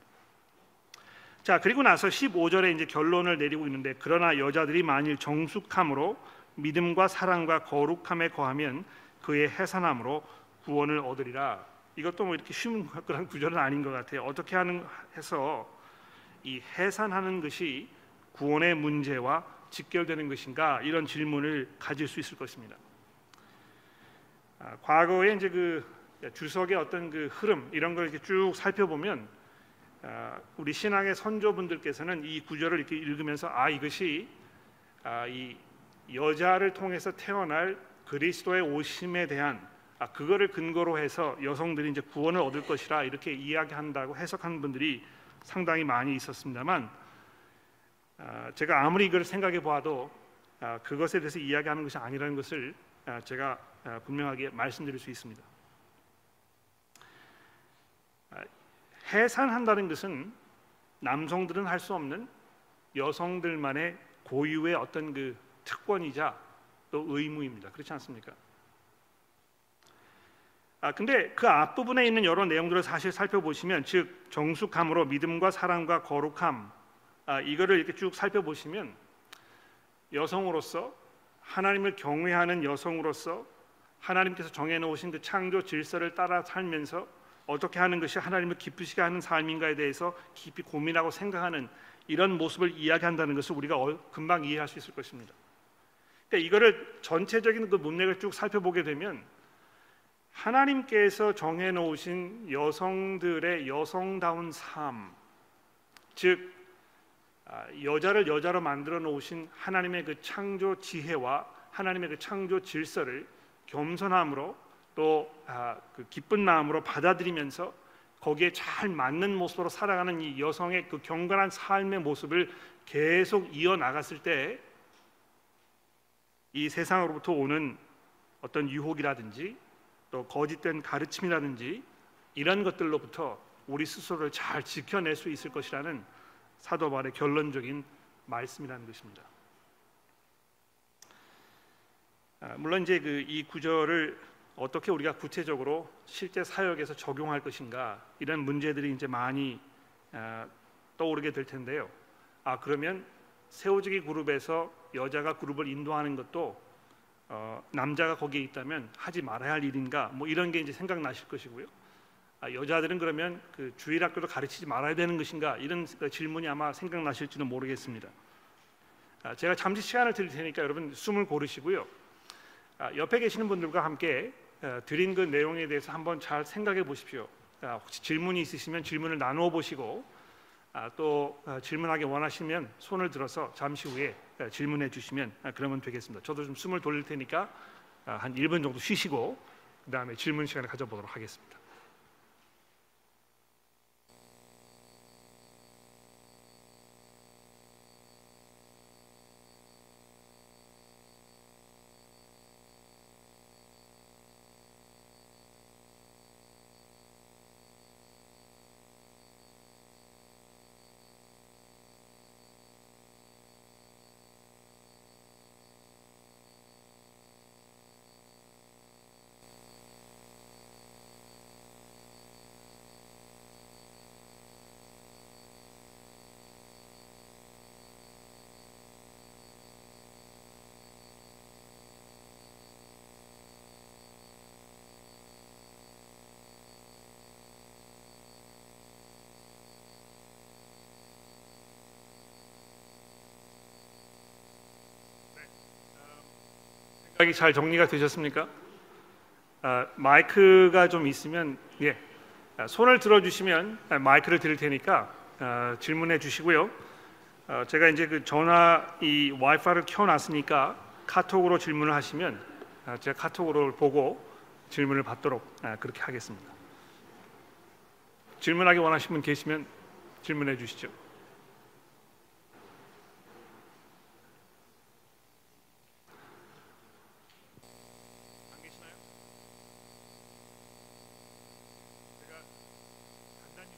자, 그리고 나서 십오 절에 이제 결론을 내리고 있는데, 그러나 여자들이 만일 정숙함으로 믿음과 사랑과 거룩함에 거하면 그의 해산함으로 구원을 얻으리라. 이것도 뭐 이렇게 쉬운 그런 구절은 아닌 것 같아요. 어떻게 하는 해서 이 해산하는 것이 구원의 문제와 직결되는 것인가, 이런 질문을 가질 수 있을 것입니다. 아, 과거에 이제 그 주석의 어떤 그 흐름 이런 걸 이렇게 쭉 살펴보면 아, 우리 신앙의 선조분들께서는 이 구절을 이렇게 읽으면서 아 이것이 아, 이 여자를 통해서 태어날 그리스도의 오심에 대한 아, 그거를 근거로 해서 여성들이 이제 구원을 얻을 것이라 이렇게 이야기한다고 해석하는 분들이 상당히 많이 있었습니다만 아, 제가 아무리 이걸 생각해 보아도 아, 그것에 대해서 이야기하는 것이 아니라는 것을 아, 제가 아, 분명하게 말씀드릴 수 있습니다. 아, 해산한다는 것은 남성들은 할 수 없는 여성들만의 고유의 어떤 그 특권이자 또 의무입니다. 그렇지 않습니까? 아 근데 그 앞부분에 있는 여러 내용들을 사실 살펴보시면, 즉 정숙함으로 믿음과 사랑과 거룩함 아, 이거를 이렇게 쭉 살펴보시면 여성으로서 하나님을 경외하는 여성으로서 하나님께서 정해놓으신 그 창조 질서를 따라 살면서 어떻게 하는 것이 하나님을 기쁘시게 하는 삶인가에 대해서 깊이 고민하고 생각하는 이런 모습을 이야기한다는 것을 우리가 금방 이해할 수 있을 것입니다. 그러니까 이거를 전체적인 그 문맥을 쭉 살펴보게 되면 하나님께서 정해놓으신 여성들의 여성다운 삶, 즉 여자를 여자로 만들어 놓으신 하나님의 그 창조 지혜와 하나님의 그 창조 질서를 겸손함으로 또 아, 그 기쁜 마음으로 받아들이면서 거기에 잘 맞는 모습으로 살아가는 이 여성의 그 경건한 삶의 모습을 계속 이어나갔을 때 이 세상으로부터 오는 어떤 유혹이라든지 또 거짓된 가르침이라든지 이런 것들로부터 우리 스스로를 잘 지켜낼 수 있을 것이라는 사도 바울의 결론적인 말씀이라는 것입니다. 아, 물론 이제 그 이 구절을 어떻게 우리가 구체적으로 실제 사역에서 적용할 것인가 이런 문제들이 이제 많이 어, 떠오르게 될 텐데요. 아 그러면 세오지기 그룹에서 여자가 그룹을 인도하는 것도 어, 남자가 거기에 있다면 하지 말아야 할 일인가, 뭐 이런 게 이제 생각나실 것이고요. 아, 여자들은 그러면 그 주일 학교도 가르치지 말아야 되는 것인가, 이런 질문이 아마 생각나실지는 모르겠습니다. 아, 제가 잠시 시간을 드릴 테니까 여러분 숨을 고르시고요. 아, 옆에 계시는 분들과 함께 드린 그 내용에 대해서 한번 잘 생각해 보십시오. 혹시 질문이 있으시면 질문을 나누어 보시고 또 질문하기 원하시면 손을 들어서 잠시 후에 질문해 주시면 그러면 되겠습니다. 저도 좀 숨을 돌릴 테니까 한 일 분 정도 쉬시고 그 다음에 질문 시간을 가져보도록 하겠습니다. 생각이 잘 정리가 되셨습니까? 아, 마이크가 좀 있으면 예, 손을 들어주시면 마이크를 드릴 테니까 아, 질문해 주시고요. 아, 제가 이제 그 전화 이 와이파이를 켜놨으니까 카톡으로 질문을 하시면 아, 제가 카톡으로 보고 질문을 받도록 아, 그렇게 하겠습니다. 질문하기 원하시는 분 계시면 질문해 주시죠.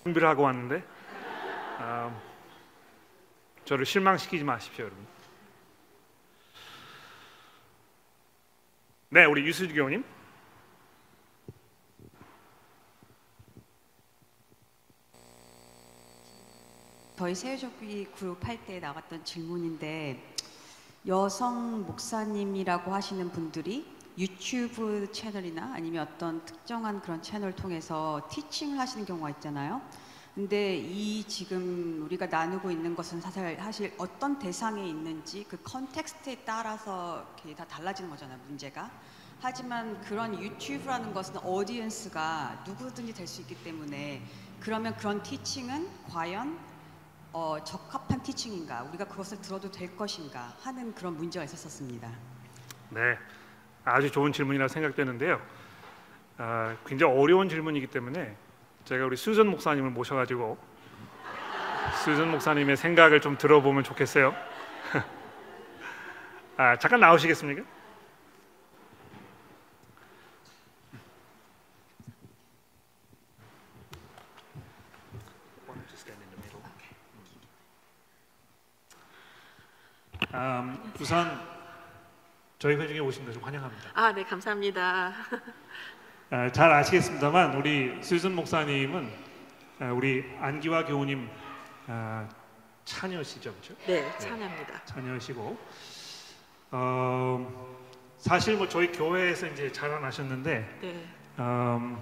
준비를 하고 왔는데 어, 저를 실망시키지 마십시오, 여러분. 네, 우리 유수주 교우님. 저희 새우젓기 그룹 할 때 나갔던 질문인데, 여성 목사님이라고 하시는 분들이 유튜브 채널이나 아니면 어떤 특정한 그런 채널 통해서 티칭을 하시는 경우가 있잖아요. 근데 이 지금 우리가 나누고 있는 것은 사실, 사실 어떤 대상에 있는지 그 컨텍스트에 따라서 이렇게 다 달라지는 거잖아요, 문제가. 하지만 그런 유튜브라는 것은 어디언스가 누구든지 될 수 있기 때문에, 그러면 그런 티칭은 과연 어, 적합한 티칭인가, 우리가 그것을 들어도 될 것인가 하는 그런 문제가 있었습니다. 네. 아주 좋은 질문이라 생각되는데요. 아, 굉장히 어려운 질문이기 때문에 제가 우리 수전 목사님을 모셔가지고 수전 목사님의 생각을 좀 들어보면 좋겠어요. 아, 잠깐 나오시겠습니까? 아, 우선 저희 회중에 오신 것을 환영합니다. 아, 네, 감사합니다. 아, 잘 아시겠습니다만 우리 수준 목사님은 아, 우리 안기화 교우님 아, 차녀시죠, 그렇죠? 네, 차녀입니다. 네, 차녀시고 어, 사실 뭐 저희 교회에서 이제 자라나셨는데 네. 음,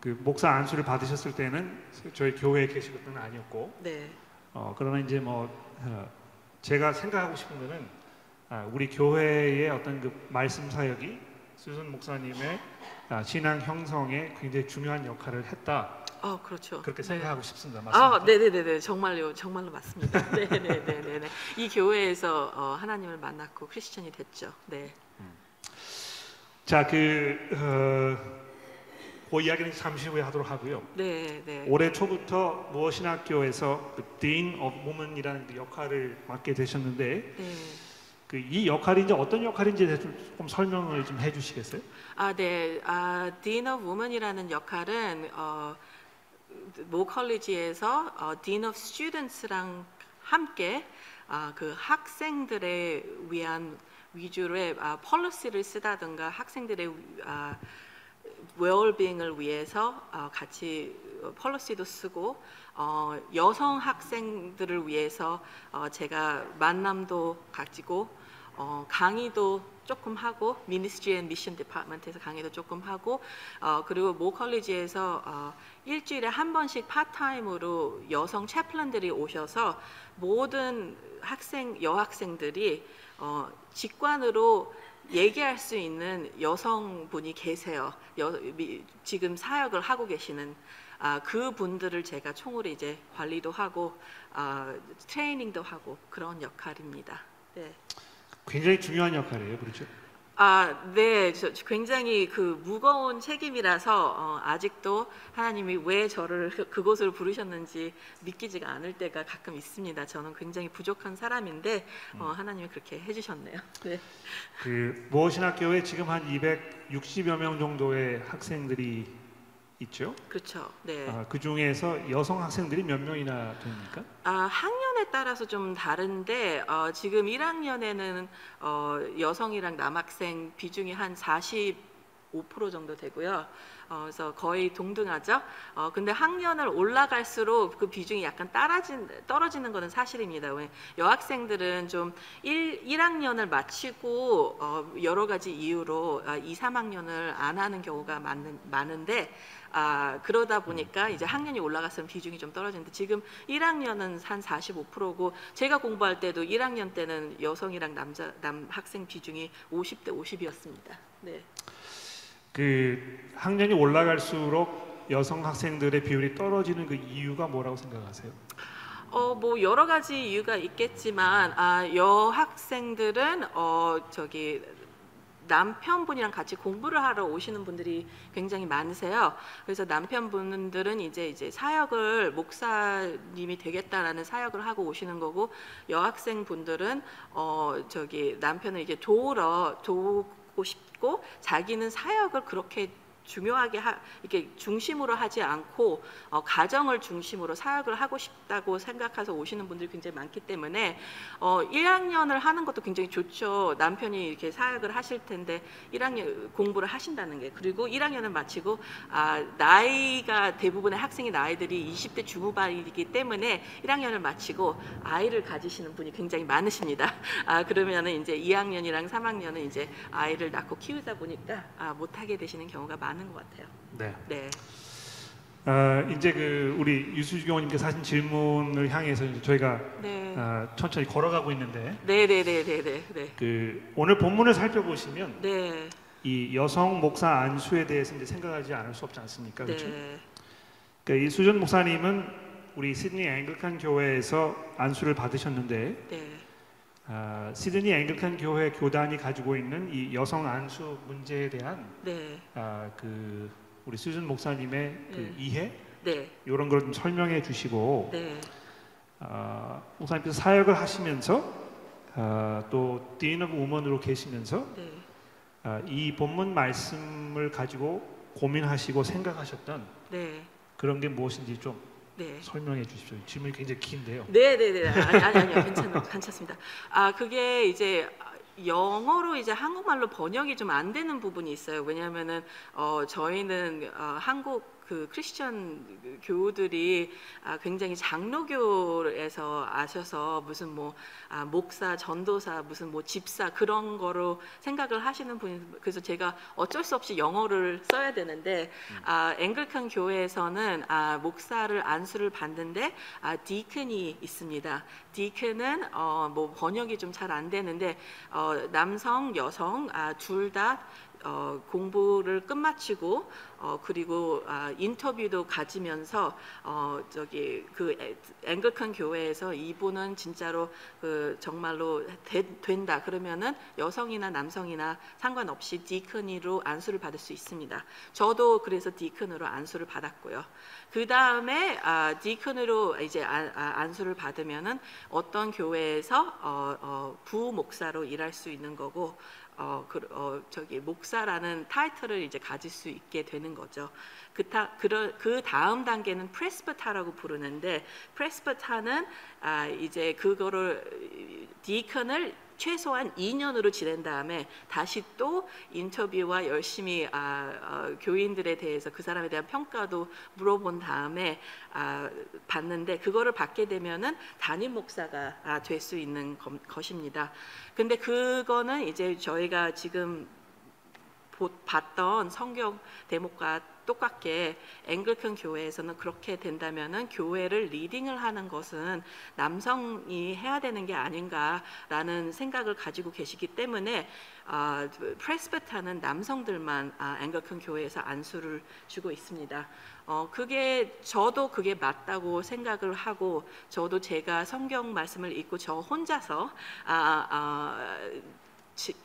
그 목사 안수를 받으셨을 때는 저희 교회에 계시던 건 아니었고, 네. 어, 그러나 이제 뭐 제가 생각하고 싶은 거는 우리 교회의 어떤 그 말씀 사역이 수준 목사님의 신앙 형성에 굉장히 중요한 역할을 했다. 어, 그렇죠. 그렇게 생각하고 네. 싶습니다. 맞습니다. 아, 네, 네, 네, 정말요, 정말로 맞습니다. 네, 네, 네, 네, 네. 이 교회에서 어, 하나님을 만났고 크리스천이 됐죠. 네. 음. 자, 그, 어, 그 이야기는 잠시 후에 하도록 하고요. 네, 네. 올해 초부터 무어 신학교에서 그 Dean of Women이라는 그 역할을 맡게 되셨는데. 네. 그 이 역할이 이제 어떤 역할인지 조금 설명을 좀 해주시겠어요? 아, 네. 아, Dean of Women이라는 역할은 어, 모 컬리지에서 어, Dean of Students랑 함께 아, 그 학생들에 위한 위주의 아, 폴리시를 쓰다든가 학생들의 아, 웰빙을 위해서 어, 같이 폴리시도 쓰고 어, 여성 학생들을 위해서 어, 제가 만남도 가지고 어, 강의도 조금 하고 미니스트리 앤 미션 디파트먼트에서 강의도 조금 하고 어, 그리고 모 컬리지에서 어, 일주일에 한 번씩 파트타임으로 여성 채플런들이 오셔서 모든 학생 여학생들이 어, 직관으로 얘기할 수 있는 여성분이 계세요. 여, 미, 지금 사역을 하고 계시는 아, 그분들을 제가 총으로 이제 관리도 하고 아, 트레이닝도 하고 그런 역할입니다. 네. 굉장히 중요한 역할이에요, 그렇죠? 아, 네. 저, 굉장히 그 무거운 책임이라서 어, 아직도 하나님이 왜 저를 그, 그곳으로 부르셨는지 믿기지가 않을 때가 가끔 있습니다. 저는 굉장히 부족한 사람인데 어, 하나님이 그렇게 해주셨네요. 네. 그 모신학교에 지금 한 이백육십여 명 정도의 학생들이 있죠? 그렇죠. 네. 아, 그 중에서 여성 학생들이 몇 명이나 됩니까? 아, 학년에 따라서 좀 다른데 어, 지금 일 학년에는 어, 여성이랑 남학생 비중이 한 사십오 퍼센트 정도 되고요. 어, 그래서 거의 동등하죠. 어, 근데 학년을 올라갈수록 그 비중이 약간 따라진, 떨어지는 것은 사실입니다. 왜 여학생들은 좀 일, 일 학년을 마치고 어, 여러 가지 이유로 아, 이, 삼 학년을 안 하는 경우가 많은, 많은데 아, 그러다 보니까 이제 학년이 올라갔으면 비중이 좀 떨어지는데 지금 일 학년은 한 사십오 퍼센트고 제가 공부할 때도 일 학년 때는 여성이랑 남자, 남 학생 비중이 오십 대 오십이었습니다. 네. 그 학년이 올라갈수록 여성 학생들의 비율이 떨어지는 그 이유가 뭐라고 생각하세요? 어, 뭐 여러 가지 이유가 있겠지만 아, 여학생들은 어, 저기 남편분이랑 같이 공부를 하러 오시는 분들이 굉장히 많으세요. 그래서 남편분들은 이제 이제 사역을 목사님이 되겠다라는 사역을 하고 오시는 거고 여학생분들은 어, 저기 남편을 이게 도우러 도우고 싶 고 자기는 사역을 그렇게 중요하게 하, 이렇게 중심으로 하지 않고 어, 가정을 중심으로 사역을 하고 싶다고 생각해서 오시는 분들이 굉장히 많기 때문에 어, 일 학년을 하는 것도 굉장히 좋죠. 남편이 이렇게 사역을 하실 텐데 일 학년 공부를 하신다는 게 그리고 일 학년을 마치고 아, 나이가 대부분의 학생의 나이들이 이십 대 중후반이기 때문에 일 학년을 마치고 아이를 가지시는 분이 굉장히 많으십니다. 아, 그러면은 이제 이 학년이랑 삼 학년은 이제 아이를 낳고 키우다 보니까 아, 못하게 되시는 경우가 많아요. 것 같아요. 네. 네. 아, 이제 그 우리 유수주 교원님께서 하신 질문을 향해서 이제 저희가 네. 아, 천천히 걸어가고 있는데. 네네네네네. 네, 네. 그 오늘 본문을 살펴보시면 네. 이 여성 목사 안수에 대해서 이제 생각하지 않을 수 없지 않습니까? 그렇죠? 네. 그러니까 이 수준 목사님은 우리 시드니 앵글칸 교회에서 안수를 받으셨는데 네. 아, 시드니 앵글칸 교회 교단이 가지고 있는 이 여성 안수 문제에 대한 네. 아, 그 우리 수준 목사님의 네. 그 이해 네. 이런 걸 좀 설명해 주시고 네. 아, 목사님께서 사역을 하시면서 아, 또 Dean of Women으로 계시면서 네. 아, 이 본문 말씀을 가지고 고민하시고 생각하셨던 네. 그런 게 무엇인지 좀 네. 설명해 주십시오. 질문이 굉장히 긴데요. 네, 네, 네. 아니, 아니, 아니요. 괜찮아요. 괜찮습니다. 아, 그게 이제 영어로 이제 한국말로 번역이 좀 안 되는 부분이 있어요. 왜냐하면은 어, 저희는 어, 한국 그 크리스천 교우들이 아, 굉장히 장로교에서 아셔서 무슨 뭐 아, 목사, 전도사, 무슨 뭐 집사 그런 거로 생각을 하시는 분 그래서 제가 어쩔 수 없이 영어를 써야 되는데 아, 앵글칸 교회에서는 아, 목사를 안수를 받는데 아, 디큰이 있습니다. 디큰은 어, 뭐 번역이 좀 잘 안 되는데 어, 남성, 여성 아, 둘 다 어, 공부를 끝마치고 어, 그리고 아, 인터뷰도 가지면서 어, 저기 그 앵글칸 교회에서 이분은 진짜로 그 정말로 되, 된다 그러면은 여성이나 남성이나 상관없이 디큰으로 안수를 받을 수 있습니다. 저도 그래서 디큰으로 안수를 받았고요. 그 다음에 아, 디큰으로 이제 아, 아, 안수를 받으면은 어떤 교회에서 어, 어, 부 목사로 일할 수 있는 거고. 어, 그, 어, 저기 목사라는 타이틀을 이제 가질 수 있게 되는 거죠. 그, 타, 그, 그 다음 단계는 프레스버타라고 부르는데 프레스버타는 아, 이제 그거를 디컨을 최소한 이 년으로 지낸 다음에 다시 또 인터뷰와 열심히 아, 어, 교인들에 대해서 그 사람에 대한 평가도 물어본 다음에 아, 받는데 그거를 받게 되면은 담임 목사가 아, 될 수 있는 거, 것입니다. 근데 그거는 이제 저희가 지금 봤던 성경 대목과 똑같게 앵글큰 교회에서는 그렇게 된다면은 교회를 리딩을 하는 것은 남성이 해야 되는 게 아닌가라는 생각을 가지고 계시기 때문에 아, 프레스베타는 남성들만 아, 앵글큰 교회에서 안수를 주고 있습니다. 어, 그게 저도 그게 맞다고 생각을 하고 저도 제가 성경 말씀을 읽고 저 혼자서 아, 아,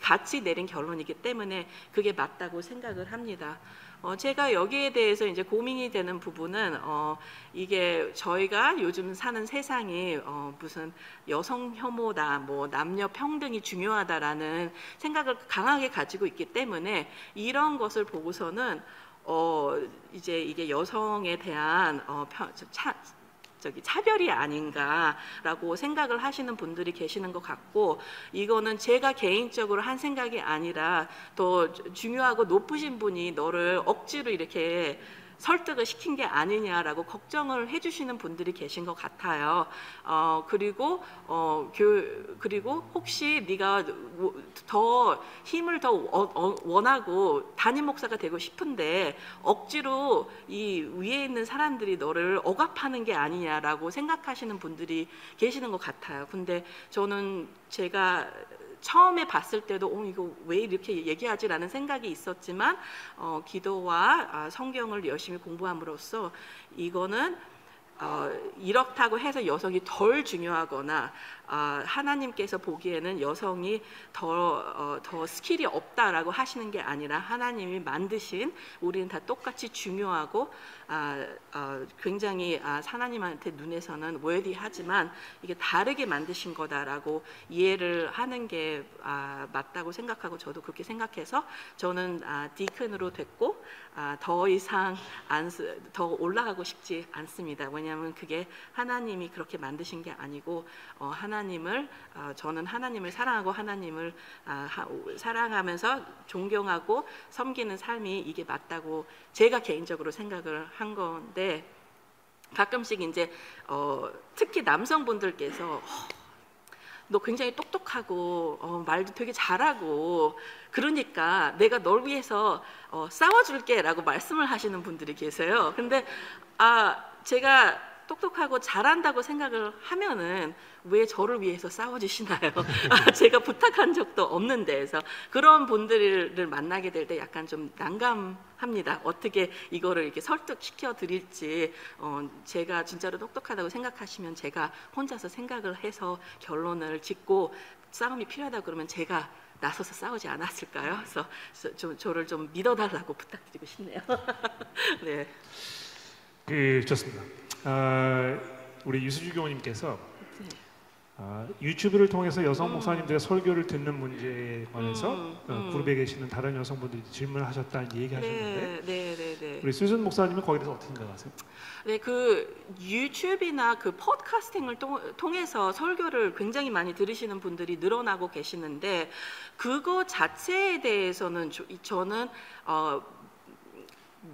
같이 내린 결론이기 때문에 그게 맞다고 생각을 합니다. 어, 제가 여기에 대해서 이제 고민이 되는 부분은 어, 이게 저희가 요즘 사는 세상이 어, 무슨 여성 혐오다, 뭐 남녀 평등이 중요하다라는 생각을 강하게 가지고 있기 때문에 이런 것을 보고서는 어, 이제 이게 여성에 대한 어, 편, 차, 저기 차별이 아닌가라고 생각을 하시는 분들이 계시는 것 같고, 이거는 제가 개인적으로 한 생각이 아니라 더 중요하고 높으신 분이 너를 억지로 이렇게 설득을 시킨 게 아니냐라고 걱정을 해주시는 분들이 계신 것 같아요. 어, 그리고 어, 교, 그리고 혹시 네가 더 힘을 더 원하고 담임 목사가 되고 싶은데 억지로 이 위에 있는 사람들이 너를 억압하는 게 아니냐라고 생각하시는 분들이 계시는 것 같아요. 근데 저는 제가 처음에 봤을 때도 어, 이거 왜 이렇게 얘기하지라는 생각이 있었지만 어, 기도와 아, 성경을 열심히 공부함으로써 이거는 어, 이렇다고 해서 여성이 덜 중요하거나 아, 하나님께서 보기에는 여성이 더, 어, 더 스킬이 없다라고 하시는 게 아니라 하나님이 만드신 우리는 다 똑같이 중요하고 아, 아, 굉장히 아, 하나님한테 눈에서는 worthy하지만 이게 다르게 만드신 거다라고 이해를 하는 게 아, 맞다고 생각하고 저도 그렇게 생각해서 저는 아, 디큰으로 됐고 아, 더 이상 안, 더 올라가고 싶지 않습니다. 왜냐하면 그게 하나님이 그렇게 만드신 게 아니고 어, 하나님을 어, 저는 하나님을 사랑하고 하나님을 아, 하, 사랑하면서 존경하고 섬기는 삶이 이게 맞다고 제가 개인적으로 생각을 한 건데, 가끔씩 이제 어, 특히 남성분들께서 허, 너 굉장히 똑똑하고 어, 말도 되게 잘하고 그러니까 내가 널 위해서 어, 싸워줄게 라고 말씀을 하시는 분들이 계세요. 근데 아 제가 똑똑하고 잘한다고 생각을 하면은 왜 저를 위해서 싸워주시나요? 제가 부탁한 적도 없는데, 그래서 그런 분들을 만나게 될 때 약간 좀 난감합니다. 어떻게 이거를 이렇게 설득시켜 드릴지. 어, 제가 진짜로 똑똑하다고 생각하시면 제가 혼자서 생각을 해서 결론을 짓고, 싸움이 필요하다 그러면 제가 나서서 싸우지 않았을까요? 그래서 저, 저, 저를 좀 믿어달라고 부탁드리고 싶네요. 네. 예, 좋습니다. 아, 우리 유수주 교우님께서 아, 유튜브를 통해서 여성 목사님들의 음. 설교를 듣는 문제에 관해서 음. 음. 어, 그룹에 계시는 다른 여성분들이 질문을 하셨다는 얘기하셨는데, 네, 네, 네, 네. 우리 수준 목사님은 거기에 대해서 어떻게 생각하세요? 네, 그 유튜브나 그 팟캐스팅을 통해서 설교를 굉장히 많이 들으시는 분들이 늘어나고 계시는데, 그거 자체에 대해서는 저, 저는 어,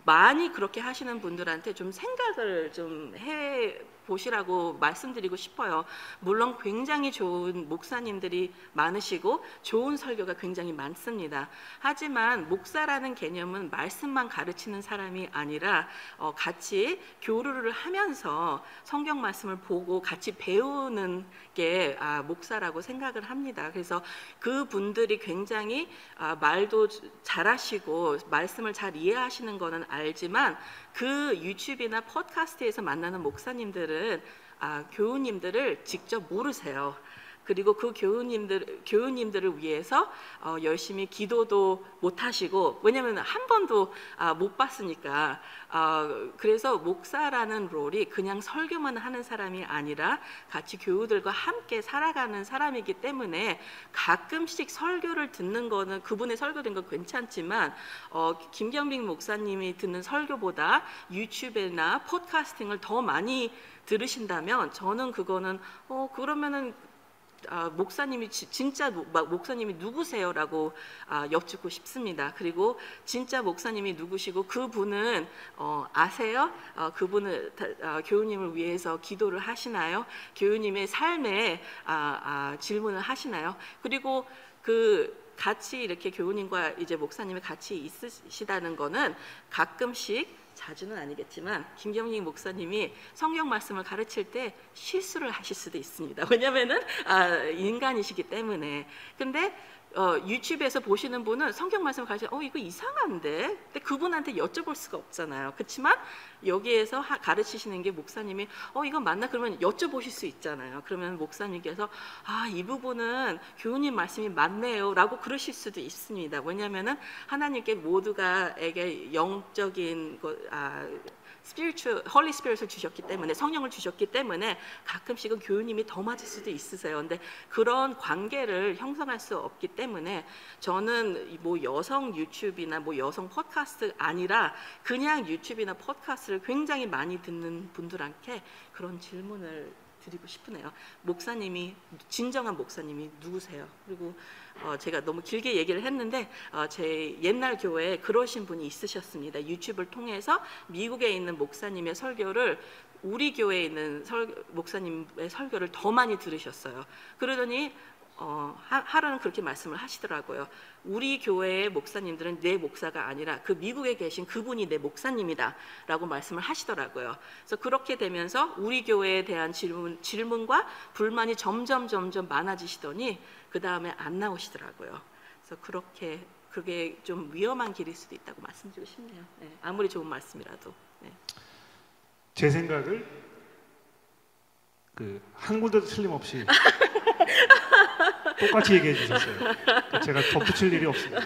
많이 그렇게 하시는 분들한테 좀 생각을 좀 해보시라고 말씀드리고 싶어요. 물론 굉장히 좋은 목사님들이 많으시고 좋은 설교가 굉장히 많습니다. 하지만 목사라는 개념은 말씀만 가르치는 사람이 아니라 어, 같이 교류를 하면서 성경 말씀을 보고 같이 배우는 게 아, 목사라고 생각을 합니다. 그래서 그분들이 굉장히 아, 말도 잘하시고 말씀을 잘 이해하시는 거는 알지만, 그 유튜브나 팟캐스트에서 만나는 목사님들은 아, 교우님들을 직접 모르세요. 그리고 그 교우님들, 교우님들을 위해서 어, 열심히 기도도 못하시고, 왜냐하면 한 번도 아, 못 봤으니까. 어, 그래서 목사라는 롤이 그냥 설교만 하는 사람이 아니라 같이 교우들과 함께 살아가는 사람이기 때문에 가끔씩 설교를 듣는 거는, 그분의 설교된 건 괜찮지만 어, 김경빈 목사님이 듣는 설교보다 유튜브나 팟캐스팅을 더 많이 들으신다면 저는 그거는 어, 그러면은 아, 목사님이 지, 진짜 목사님이 누구세요라고 아, 여쭙고 싶습니다. 그리고 진짜 목사님이 누구시고 그분은 어, 아세요? 어, 그분은 어, 교우님을 위해서 기도를 하시나요? 교우님의 삶에 아, 아, 질문을 하시나요? 그리고 그 같이 이렇게 교우님과 이제 목사님이 같이 있으시다는 거는 가끔씩, 자주는 아니겠지만 김경림 목사님이 성경 말씀을 가르칠 때 실수를 하실 수도 있습니다. 왜냐면은 아, 인간이시기 때문에. 근데 어, 유튜브에서 보시는 분은 성경 말씀을 가르치면 어 이거 이상한데? 근데 그분한테 여쭤볼 수가 없잖아요. 그렇지만 여기에서 하, 가르치시는 게 목사님이 어 이건 맞나? 그러면 여쭤보실 수 있잖아요. 그러면 목사님께서 아, 이 부분은 교우님 말씀이 맞네요 라고 그러실 수도 있습니다. 왜냐면은 하나님께 모두가에게 영적인 것, 아, 스피리추얼, 홀리 스피릿을 주셨기 때문에, 성령을 주셨기 때문에 가끔씩은 교우님이 더 맞을 수도 있으세요. 근데 그런 관계를 형성할 수 없기 때문에 저는 뭐 여성 유튜브나 뭐 여성 팟캐스트 아니라 그냥 유튜브나 팟캐스트를 굉장히 많이 듣는 분들한테 그런 질문을 드리고 싶으네요. 목사님이, 진정한 목사님이 누구세요? 그리고 어, 제가 너무 길게 얘기를 했는데 어, 제 옛날 교회에 그러신 분이 있으셨습니다. 유튜브를 통해서 미국에 있는 목사님의 설교를 우리 교회에 있는 설, 목사님의 설교를 더 많이 들으셨어요. 그러더니 어, 하, 하루는 그렇게 말씀을 하시더라고요. 우리 교회의 목사님들은 내 목사가 아니라 그 미국에 계신 그분이 내 목사님이다 라고 말씀을 하시더라고요. 그래서 그렇게 되면서 우리 교회에 대한 질문, 질문과 불만이 점점 점점 많아지시더니 그 다음에 안 나오시더라고요. 그래서 그렇게, 그게 좀 위험한 길일 수도 있다고 말씀드리고 싶네요. 네, 아무리 좋은 말씀이라도. 네. 제 생각을 그 한 군데도 틀림없이 똑같이 얘기해 주셨어요. 제가 덧붙일 일이 없습니다.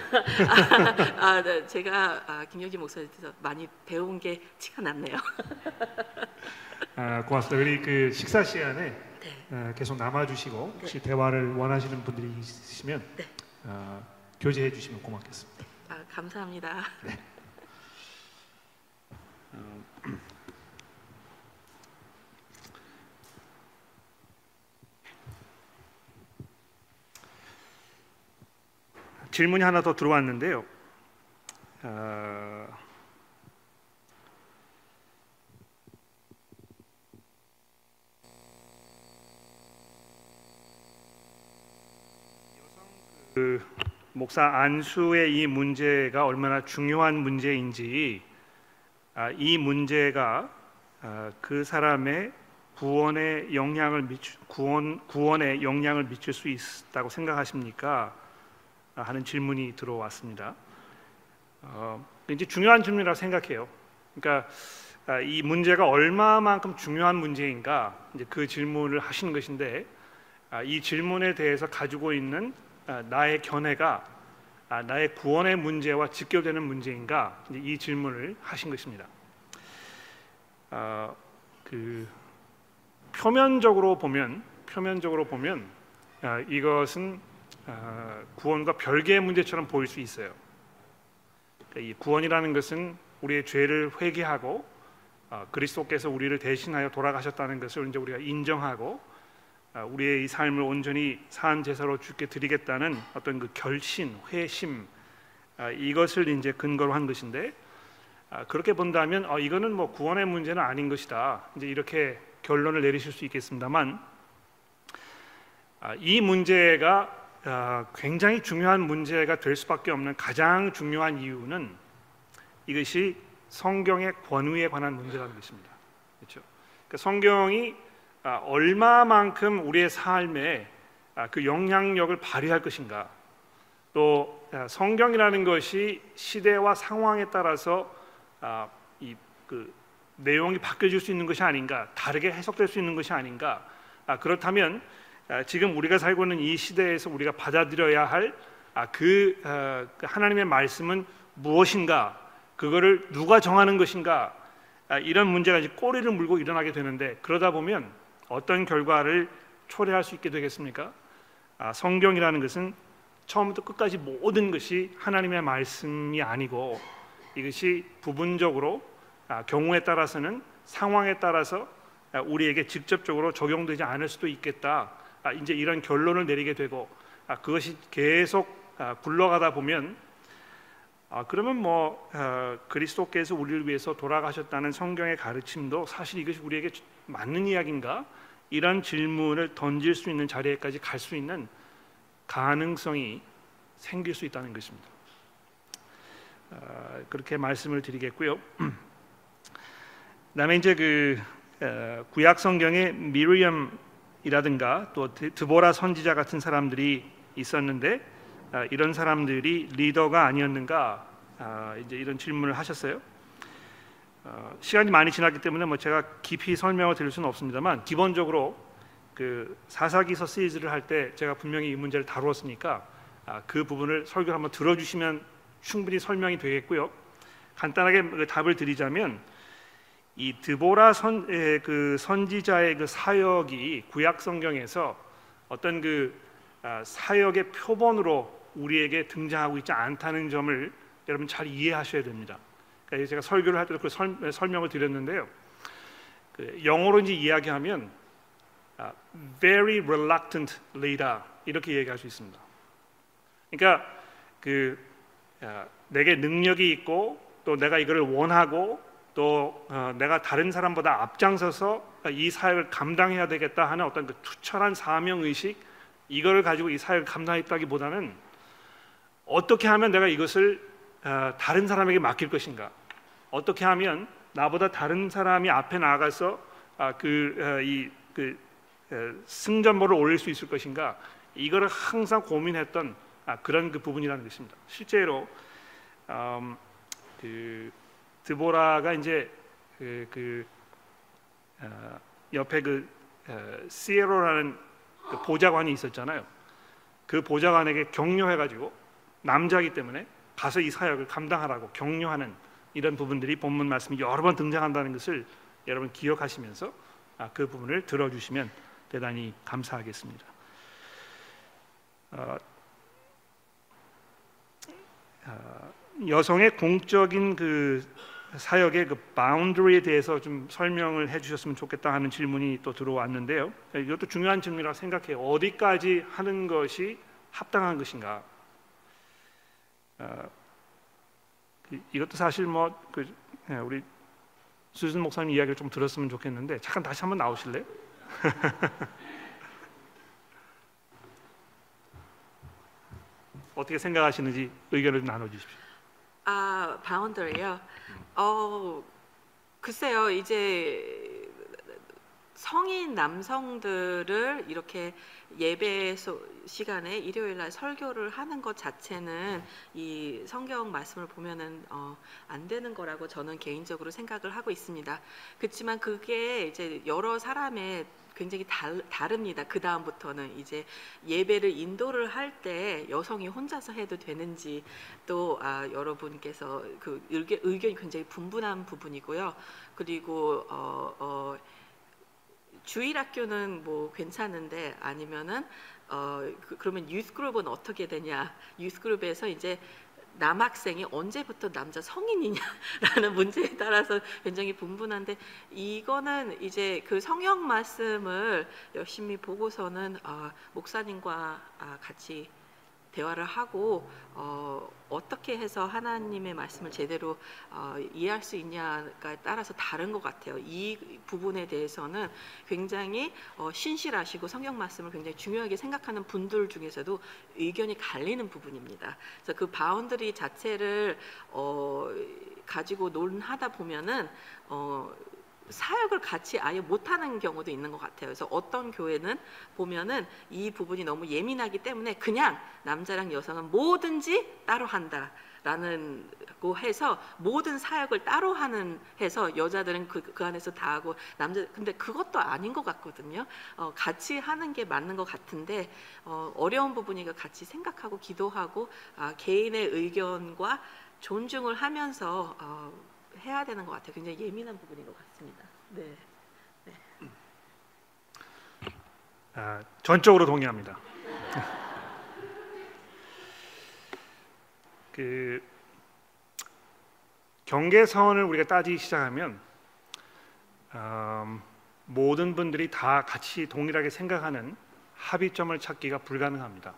아, 아 네, 제가 아, 김여기 목사님께서 많이 배운 게 티가 났네요. 아, 고맙습니다. 우리 그 식사 시간에 네. 어, 계속 남아주시고 혹시 네. 대화를 원하시는 분들이 있으시면 네. 어, 교제해 주시면 고맙겠습니다. 아, 감사합니다. 네. 어, 질문이 하나 더 들어왔는데요. 어... 그 목사 안수의 이 문제가 얼마나 중요한 문제인지, 아, 이 문제가 아, 그 사람의 구원에 영향을 미치, 구원 구원에 영향을 미칠 수 있다고 생각하십니까? 하는 질문이 들어왔습니다. 어, 이제 중요한 질문이라고 생각해요. 그러니까 이 문제가 얼마만큼 중요한 문제인가, 이제 그 질문을 하신 것인데, 이 질문에 대해서 가지고 있는 나의 견해가 나의 구원의 문제와 직결되는 문제인가, 이 질문을 하신 것입니다. 어, 그 표면적으로 보면, 표면적으로 보면 이것은 어, 구원과 별개의 문제처럼 보일 수 있어요. 그러니까 이 구원이라는 것은 우리의 죄를 회개하고 어, 그리스도께서 우리를 대신하여 돌아가셨다는 것을 이제 우리가 인정하고 어, 우리의 이 삶을 온전히 산 제사로 주께 드리겠다는 어떤 그 결심, 회심, 어, 이것을 이제 근거로 한 것인데, 어, 그렇게 본다면 어, 이거는 뭐 구원의 문제는 아닌 것이다, 이제 이렇게 결론을 내리실 수 있겠습니다만, 어, 이 문제가 어, 굉장히 중요한 문제가 될 수밖에 없는 가장 중요한 이유는 이것이 성경의 권위에 관한 문제라는 것입니다. 그렇죠? 그러니까 성경이 아, 얼마만큼 우리의 삶에 아, 그 영향력을 발휘할 것인가, 또 아, 성경이라는 것이 시대와 상황에 따라서 아, 이, 그, 내용이 바뀌어질 수 있는 것이 아닌가, 다르게 해석될 수 있는 것이 아닌가. 아, 그렇다면 지금 우리가 살고 있는 이 시대에서 우리가 받아들여야 할 그 하나님의 말씀은 무엇인가, 그거를 누가 정하는 것인가, 이런 문제가 이제 꼬리를 물고 일어나게 되는데, 그러다 보면 어떤 결과를 초래할 수 있게 되겠습니까? 성경이라는 것은 처음부터 끝까지 모든 것이 하나님의 말씀이 아니고, 이것이 부분적으로, 경우에 따라서는 상황에 따라서 우리에게 직접적으로 적용되지 않을 수도 있겠다, 아, 이제 이런 결론을 내리게 되고, 아, 그것이 계속 아, 굴러가다 보면, 아, 그러면 뭐 아, 그리스도께서 우리를 위해서 돌아가셨다는 성경의 가르침도 사실 이것이 우리에게 맞는 이야기인가, 이런 질문을 던질 수 있는 자리에까지 갈 수 있는 가능성이 생길 수 있다는 것입니다. 어, 그렇게 말씀을 드리겠고요. 그다음에 이제 그 어, 구약 성경의 미리엄이라든가 또 드보라 선지자 같은 사람들이 있었는데 어, 이런 사람들이 리더가 아니었는가, 어, 이제 이런 질문을 하셨어요. 어, 시간이 많이 지났기 때문에 뭐 제가 깊이 설명을 드릴 수는 없습니다만, 기본적으로 그 사사기서 시리즈를 할 때 제가 분명히 이 문제를 다루었으니까 아, 그 부분을 설교를 한번 들어주시면 충분히 설명이 되겠고요. 간단하게 답을 드리자면, 이 드보라 선, 에, 그 선지자의 그 사역이 구약 성경에서 어떤 그 아, 사역의 표본으로 우리에게 등장하고 있지 않다는 점을 여러분 잘 이해하셔야 됩니다. 그러니까 제가 설교를 할 때도 그 설, 설명을 드렸는데요. 그 영어로 이제 이야기하면 아, very reluctant leader 이렇게 얘기할 수 있습니다. 그러니까 그 어, 내게 능력이 있고 또 내가 이거를 원하고 또 어, 내가 다른 사람보다 앞장서서 이 사역을 감당해야 되겠다 하는 어떤 그 투철한 사명의식, 이거를 가지고 이 사역을 감당했다기보다는 어떻게 하면 내가 이것을 어, 다른 사람에게 맡길 것인가, 어떻게 하면 나보다 다른 사람이 앞에 나가서 아, 그, 어, 이, 그 에, 승전보를 올릴 수 있을 것인가, 이거를 항상 고민했던 아, 그런 그 부분이라는 것입니다. 실제로 음, 그 드보라가 이제 그, 그 어, 옆에 그 어, 시에로라는 그 보좌관이 있었잖아요. 그 보좌관에게 격려해가지고 남자이기 때문에 가서 이 사역을 감당하라고 격려하는 이런 부분들이 본문 말씀이 여러 번 등장한다는 것을 여러분 기억하시면서 아, 그 부분을 들어주시면 대단히 감사하겠습니다. 어, 여성의 공적인 그 사역의 그 바운더리에 대해서 좀 설명을 해주셨으면 좋겠다 하는 질문이 또 들어왔는데요. 이것도 중요한 질문이라고 생각해요. 어디까지 하는 것이 합당한 것인가? 어, 이것도 사실 뭐 그, 우리 수준 목사님 이야기를 좀 들었으면 좋겠는데, 잠깐 다시 한번 나오실래요? 어떻게 생각하시는지 의견을 좀 나눠주십시오. 아, 바운더리요? 어, 글쎄요. 이제 성인 남성들을 이렇게 예배 시간에 일요일 날 설교를 하는 것 자체는 이 성경 말씀을 보면은 어, 안 되는 거라고 저는 개인적으로 생각을 하고 있습니다. 그렇지만 그게 이제 여러 사람의 굉장히 달, 다릅니다. 그 다음부터는 이제 예배를 인도를 할 때 여성이 혼자서 해도 되는지, 또 아, 여러분께서 그 의견, 의견이 굉장히 분분한 부분이고요. 그리고 어, 어, 주일 학교는 뭐 괜찮은데, 아니면은 어, 그, 그러면 유스 그룹은 어떻게 되냐? 유스 그룹에서 이제 남학생이 언제부터 남자 성인이냐라는 문제에 따라서 굉장히 분분한데, 이거는 이제 그 성경 말씀을 열심히 보고서는 어, 목사님과 같이 대화를 하고 어, 어떻게 해서 하나님의 말씀을 제대로 어, 이해할 수 있냐에 따라서 다른 것 같아요. 이 부분에 대해서는 굉장히 어, 신실하시고 성경 말씀을 굉장히 중요하게 생각하는 분들 중에서도 의견이 갈리는 부분입니다. 그래서 그 바운더리 자체를 어, 가지고 논하다 보면은 어, 사역을 같이 아예 못하는 경우도 있는 것 같아요. 그래서 어떤 교회는 보면은 이 부분이 너무 예민하기 때문에 그냥 남자랑 여성은 뭐든지 따로 한다 라는 고 해서 모든 사역을 따로 하는 해서 여자들은 그, 그 안에서 다 하고 남자, 근데 그것도 아닌 것 같거든요. 어, 같이 하는 게 맞는 것 같은데 어, 어려운 부분이니까 같이 생각하고 기도하고 아, 개인의 의견과 존중을 하면서 어, 해야 되는 것 같아요. 굉장히 예민한 부분인 것 같습니다. 네. 네. 아, 전적으로 동의합니다. 그 경계선을 우리가 따지기 시작하면 음, 모든 분들이 다 같이 동일하게 생각하는 합의점을 찾기가 불가능합니다.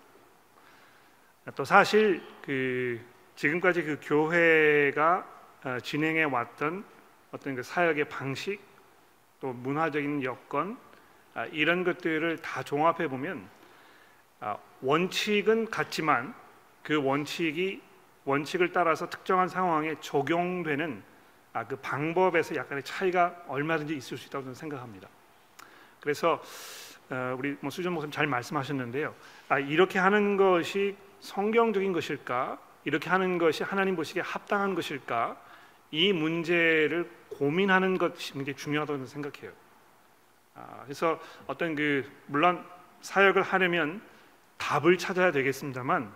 또 사실 그 지금까지 그 교회가 어, 진행해 왔던 어떤 그 사역의 방식, 또 문화적인 여건, 아, 이런 것들을 다 종합해 보면 아, 원칙은 같지만 그 원칙이 원칙을 따라서 특정한 상황에 적용되는 아, 그 방법에서 약간의 차이가 얼마든지 있을 수 있다고 저는 생각합니다. 그래서 어, 우리 뭐 수준 목사님 잘 말씀하셨는데요. 아, 이렇게 하는 것이 성경적인 것일까? 이렇게 하는 것이 하나님 보시기에 합당한 것일까? 이 문제를 고민하는 것이 굉장히 중요하다고 생각해요. 아, 그래서 어떤 그 물론 사역을 하려면 답을 찾아야 되겠습니다만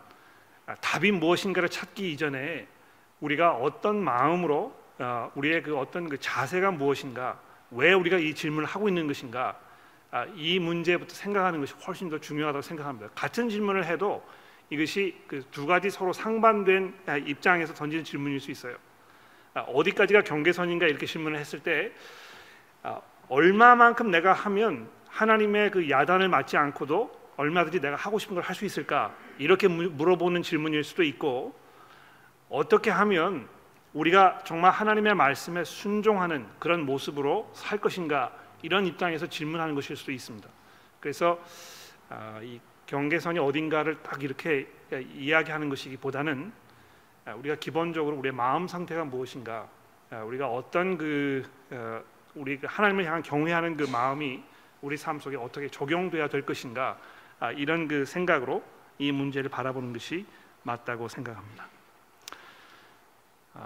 아, 답이 무엇인가를 찾기 이전에 우리가 어떤 마음으로 아, 우리의 그 어떤 그 자세가 무엇인가, 왜 우리가 이 질문을 하고 있는 것인가, 아, 이 문제부터 생각하는 것이 훨씬 더 중요하다고 생각합니다. 같은 질문을 해도 이것이 그 두 가지 서로 상반된 입장에서 던지는 질문일 수 있어요. 아, 어디까지가 경계선인가 이렇게 질문을 했을 때 아, 얼마만큼 내가 하면 하나님의 그 야단을 맞지 않고도 얼마든지 내가 하고 싶은 걸 할 수 있을까 이렇게 무, 물어보는 질문일 수도 있고, 어떻게 하면 우리가 정말 하나님의 말씀에 순종하는 그런 모습으로 살 것인가 이런 입장에서 질문하는 것일 수도 있습니다. 그래서 아, 이 경계선이 어딘가를 딱 이렇게 이야기하는 것이기보다는 우리가 기본적으로 우리의 마음 상태가 무엇인가, 우리가 어떤 그 우리 하나님을 향한 경외하는 그 마음이 우리 삶 속에 어떻게 적용돼야 될 것인가, 이런 그 생각으로 이 문제를 바라보는 것이 맞다고 생각합니다.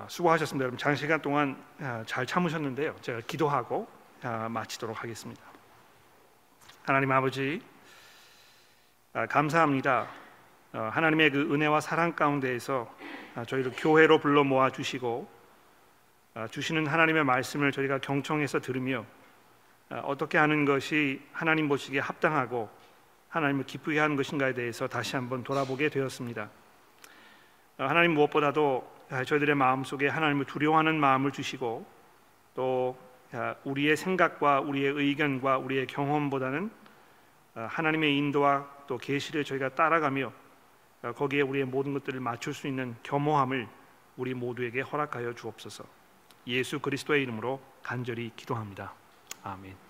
수고하셨습니다. 여러분 장시간 동안 잘 참으셨는데요. 제가 기도하고 마치도록 하겠습니다. 하나님 아버지 감사합니다. 하나님의 그 은혜와 사랑 가운데에서 저희를 교회로 불러 모아 주시고 주시는 하나님의 말씀을 저희가 경청해서 들으며 어떻게 하는 것이 하나님 보시기에 합당하고 하나님을 기쁘게 하는 것인가에 대해서 다시 한번 돌아보게 되었습니다. 하나님 무엇보다도 저희들의 마음속에 하나님을 두려워하는 마음을 주시고 또 우리의 생각과 우리의 의견과 우리의 경험보다는 하나님의 인도와 또 계시를 저희가 따라가며 거기에 우리의 모든 것들을 맞출 수 있는 겸허함을 우리 모두에게 허락하여 주옵소서. 예수 그리스도의 이름으로 간절히 기도합니다. 아멘.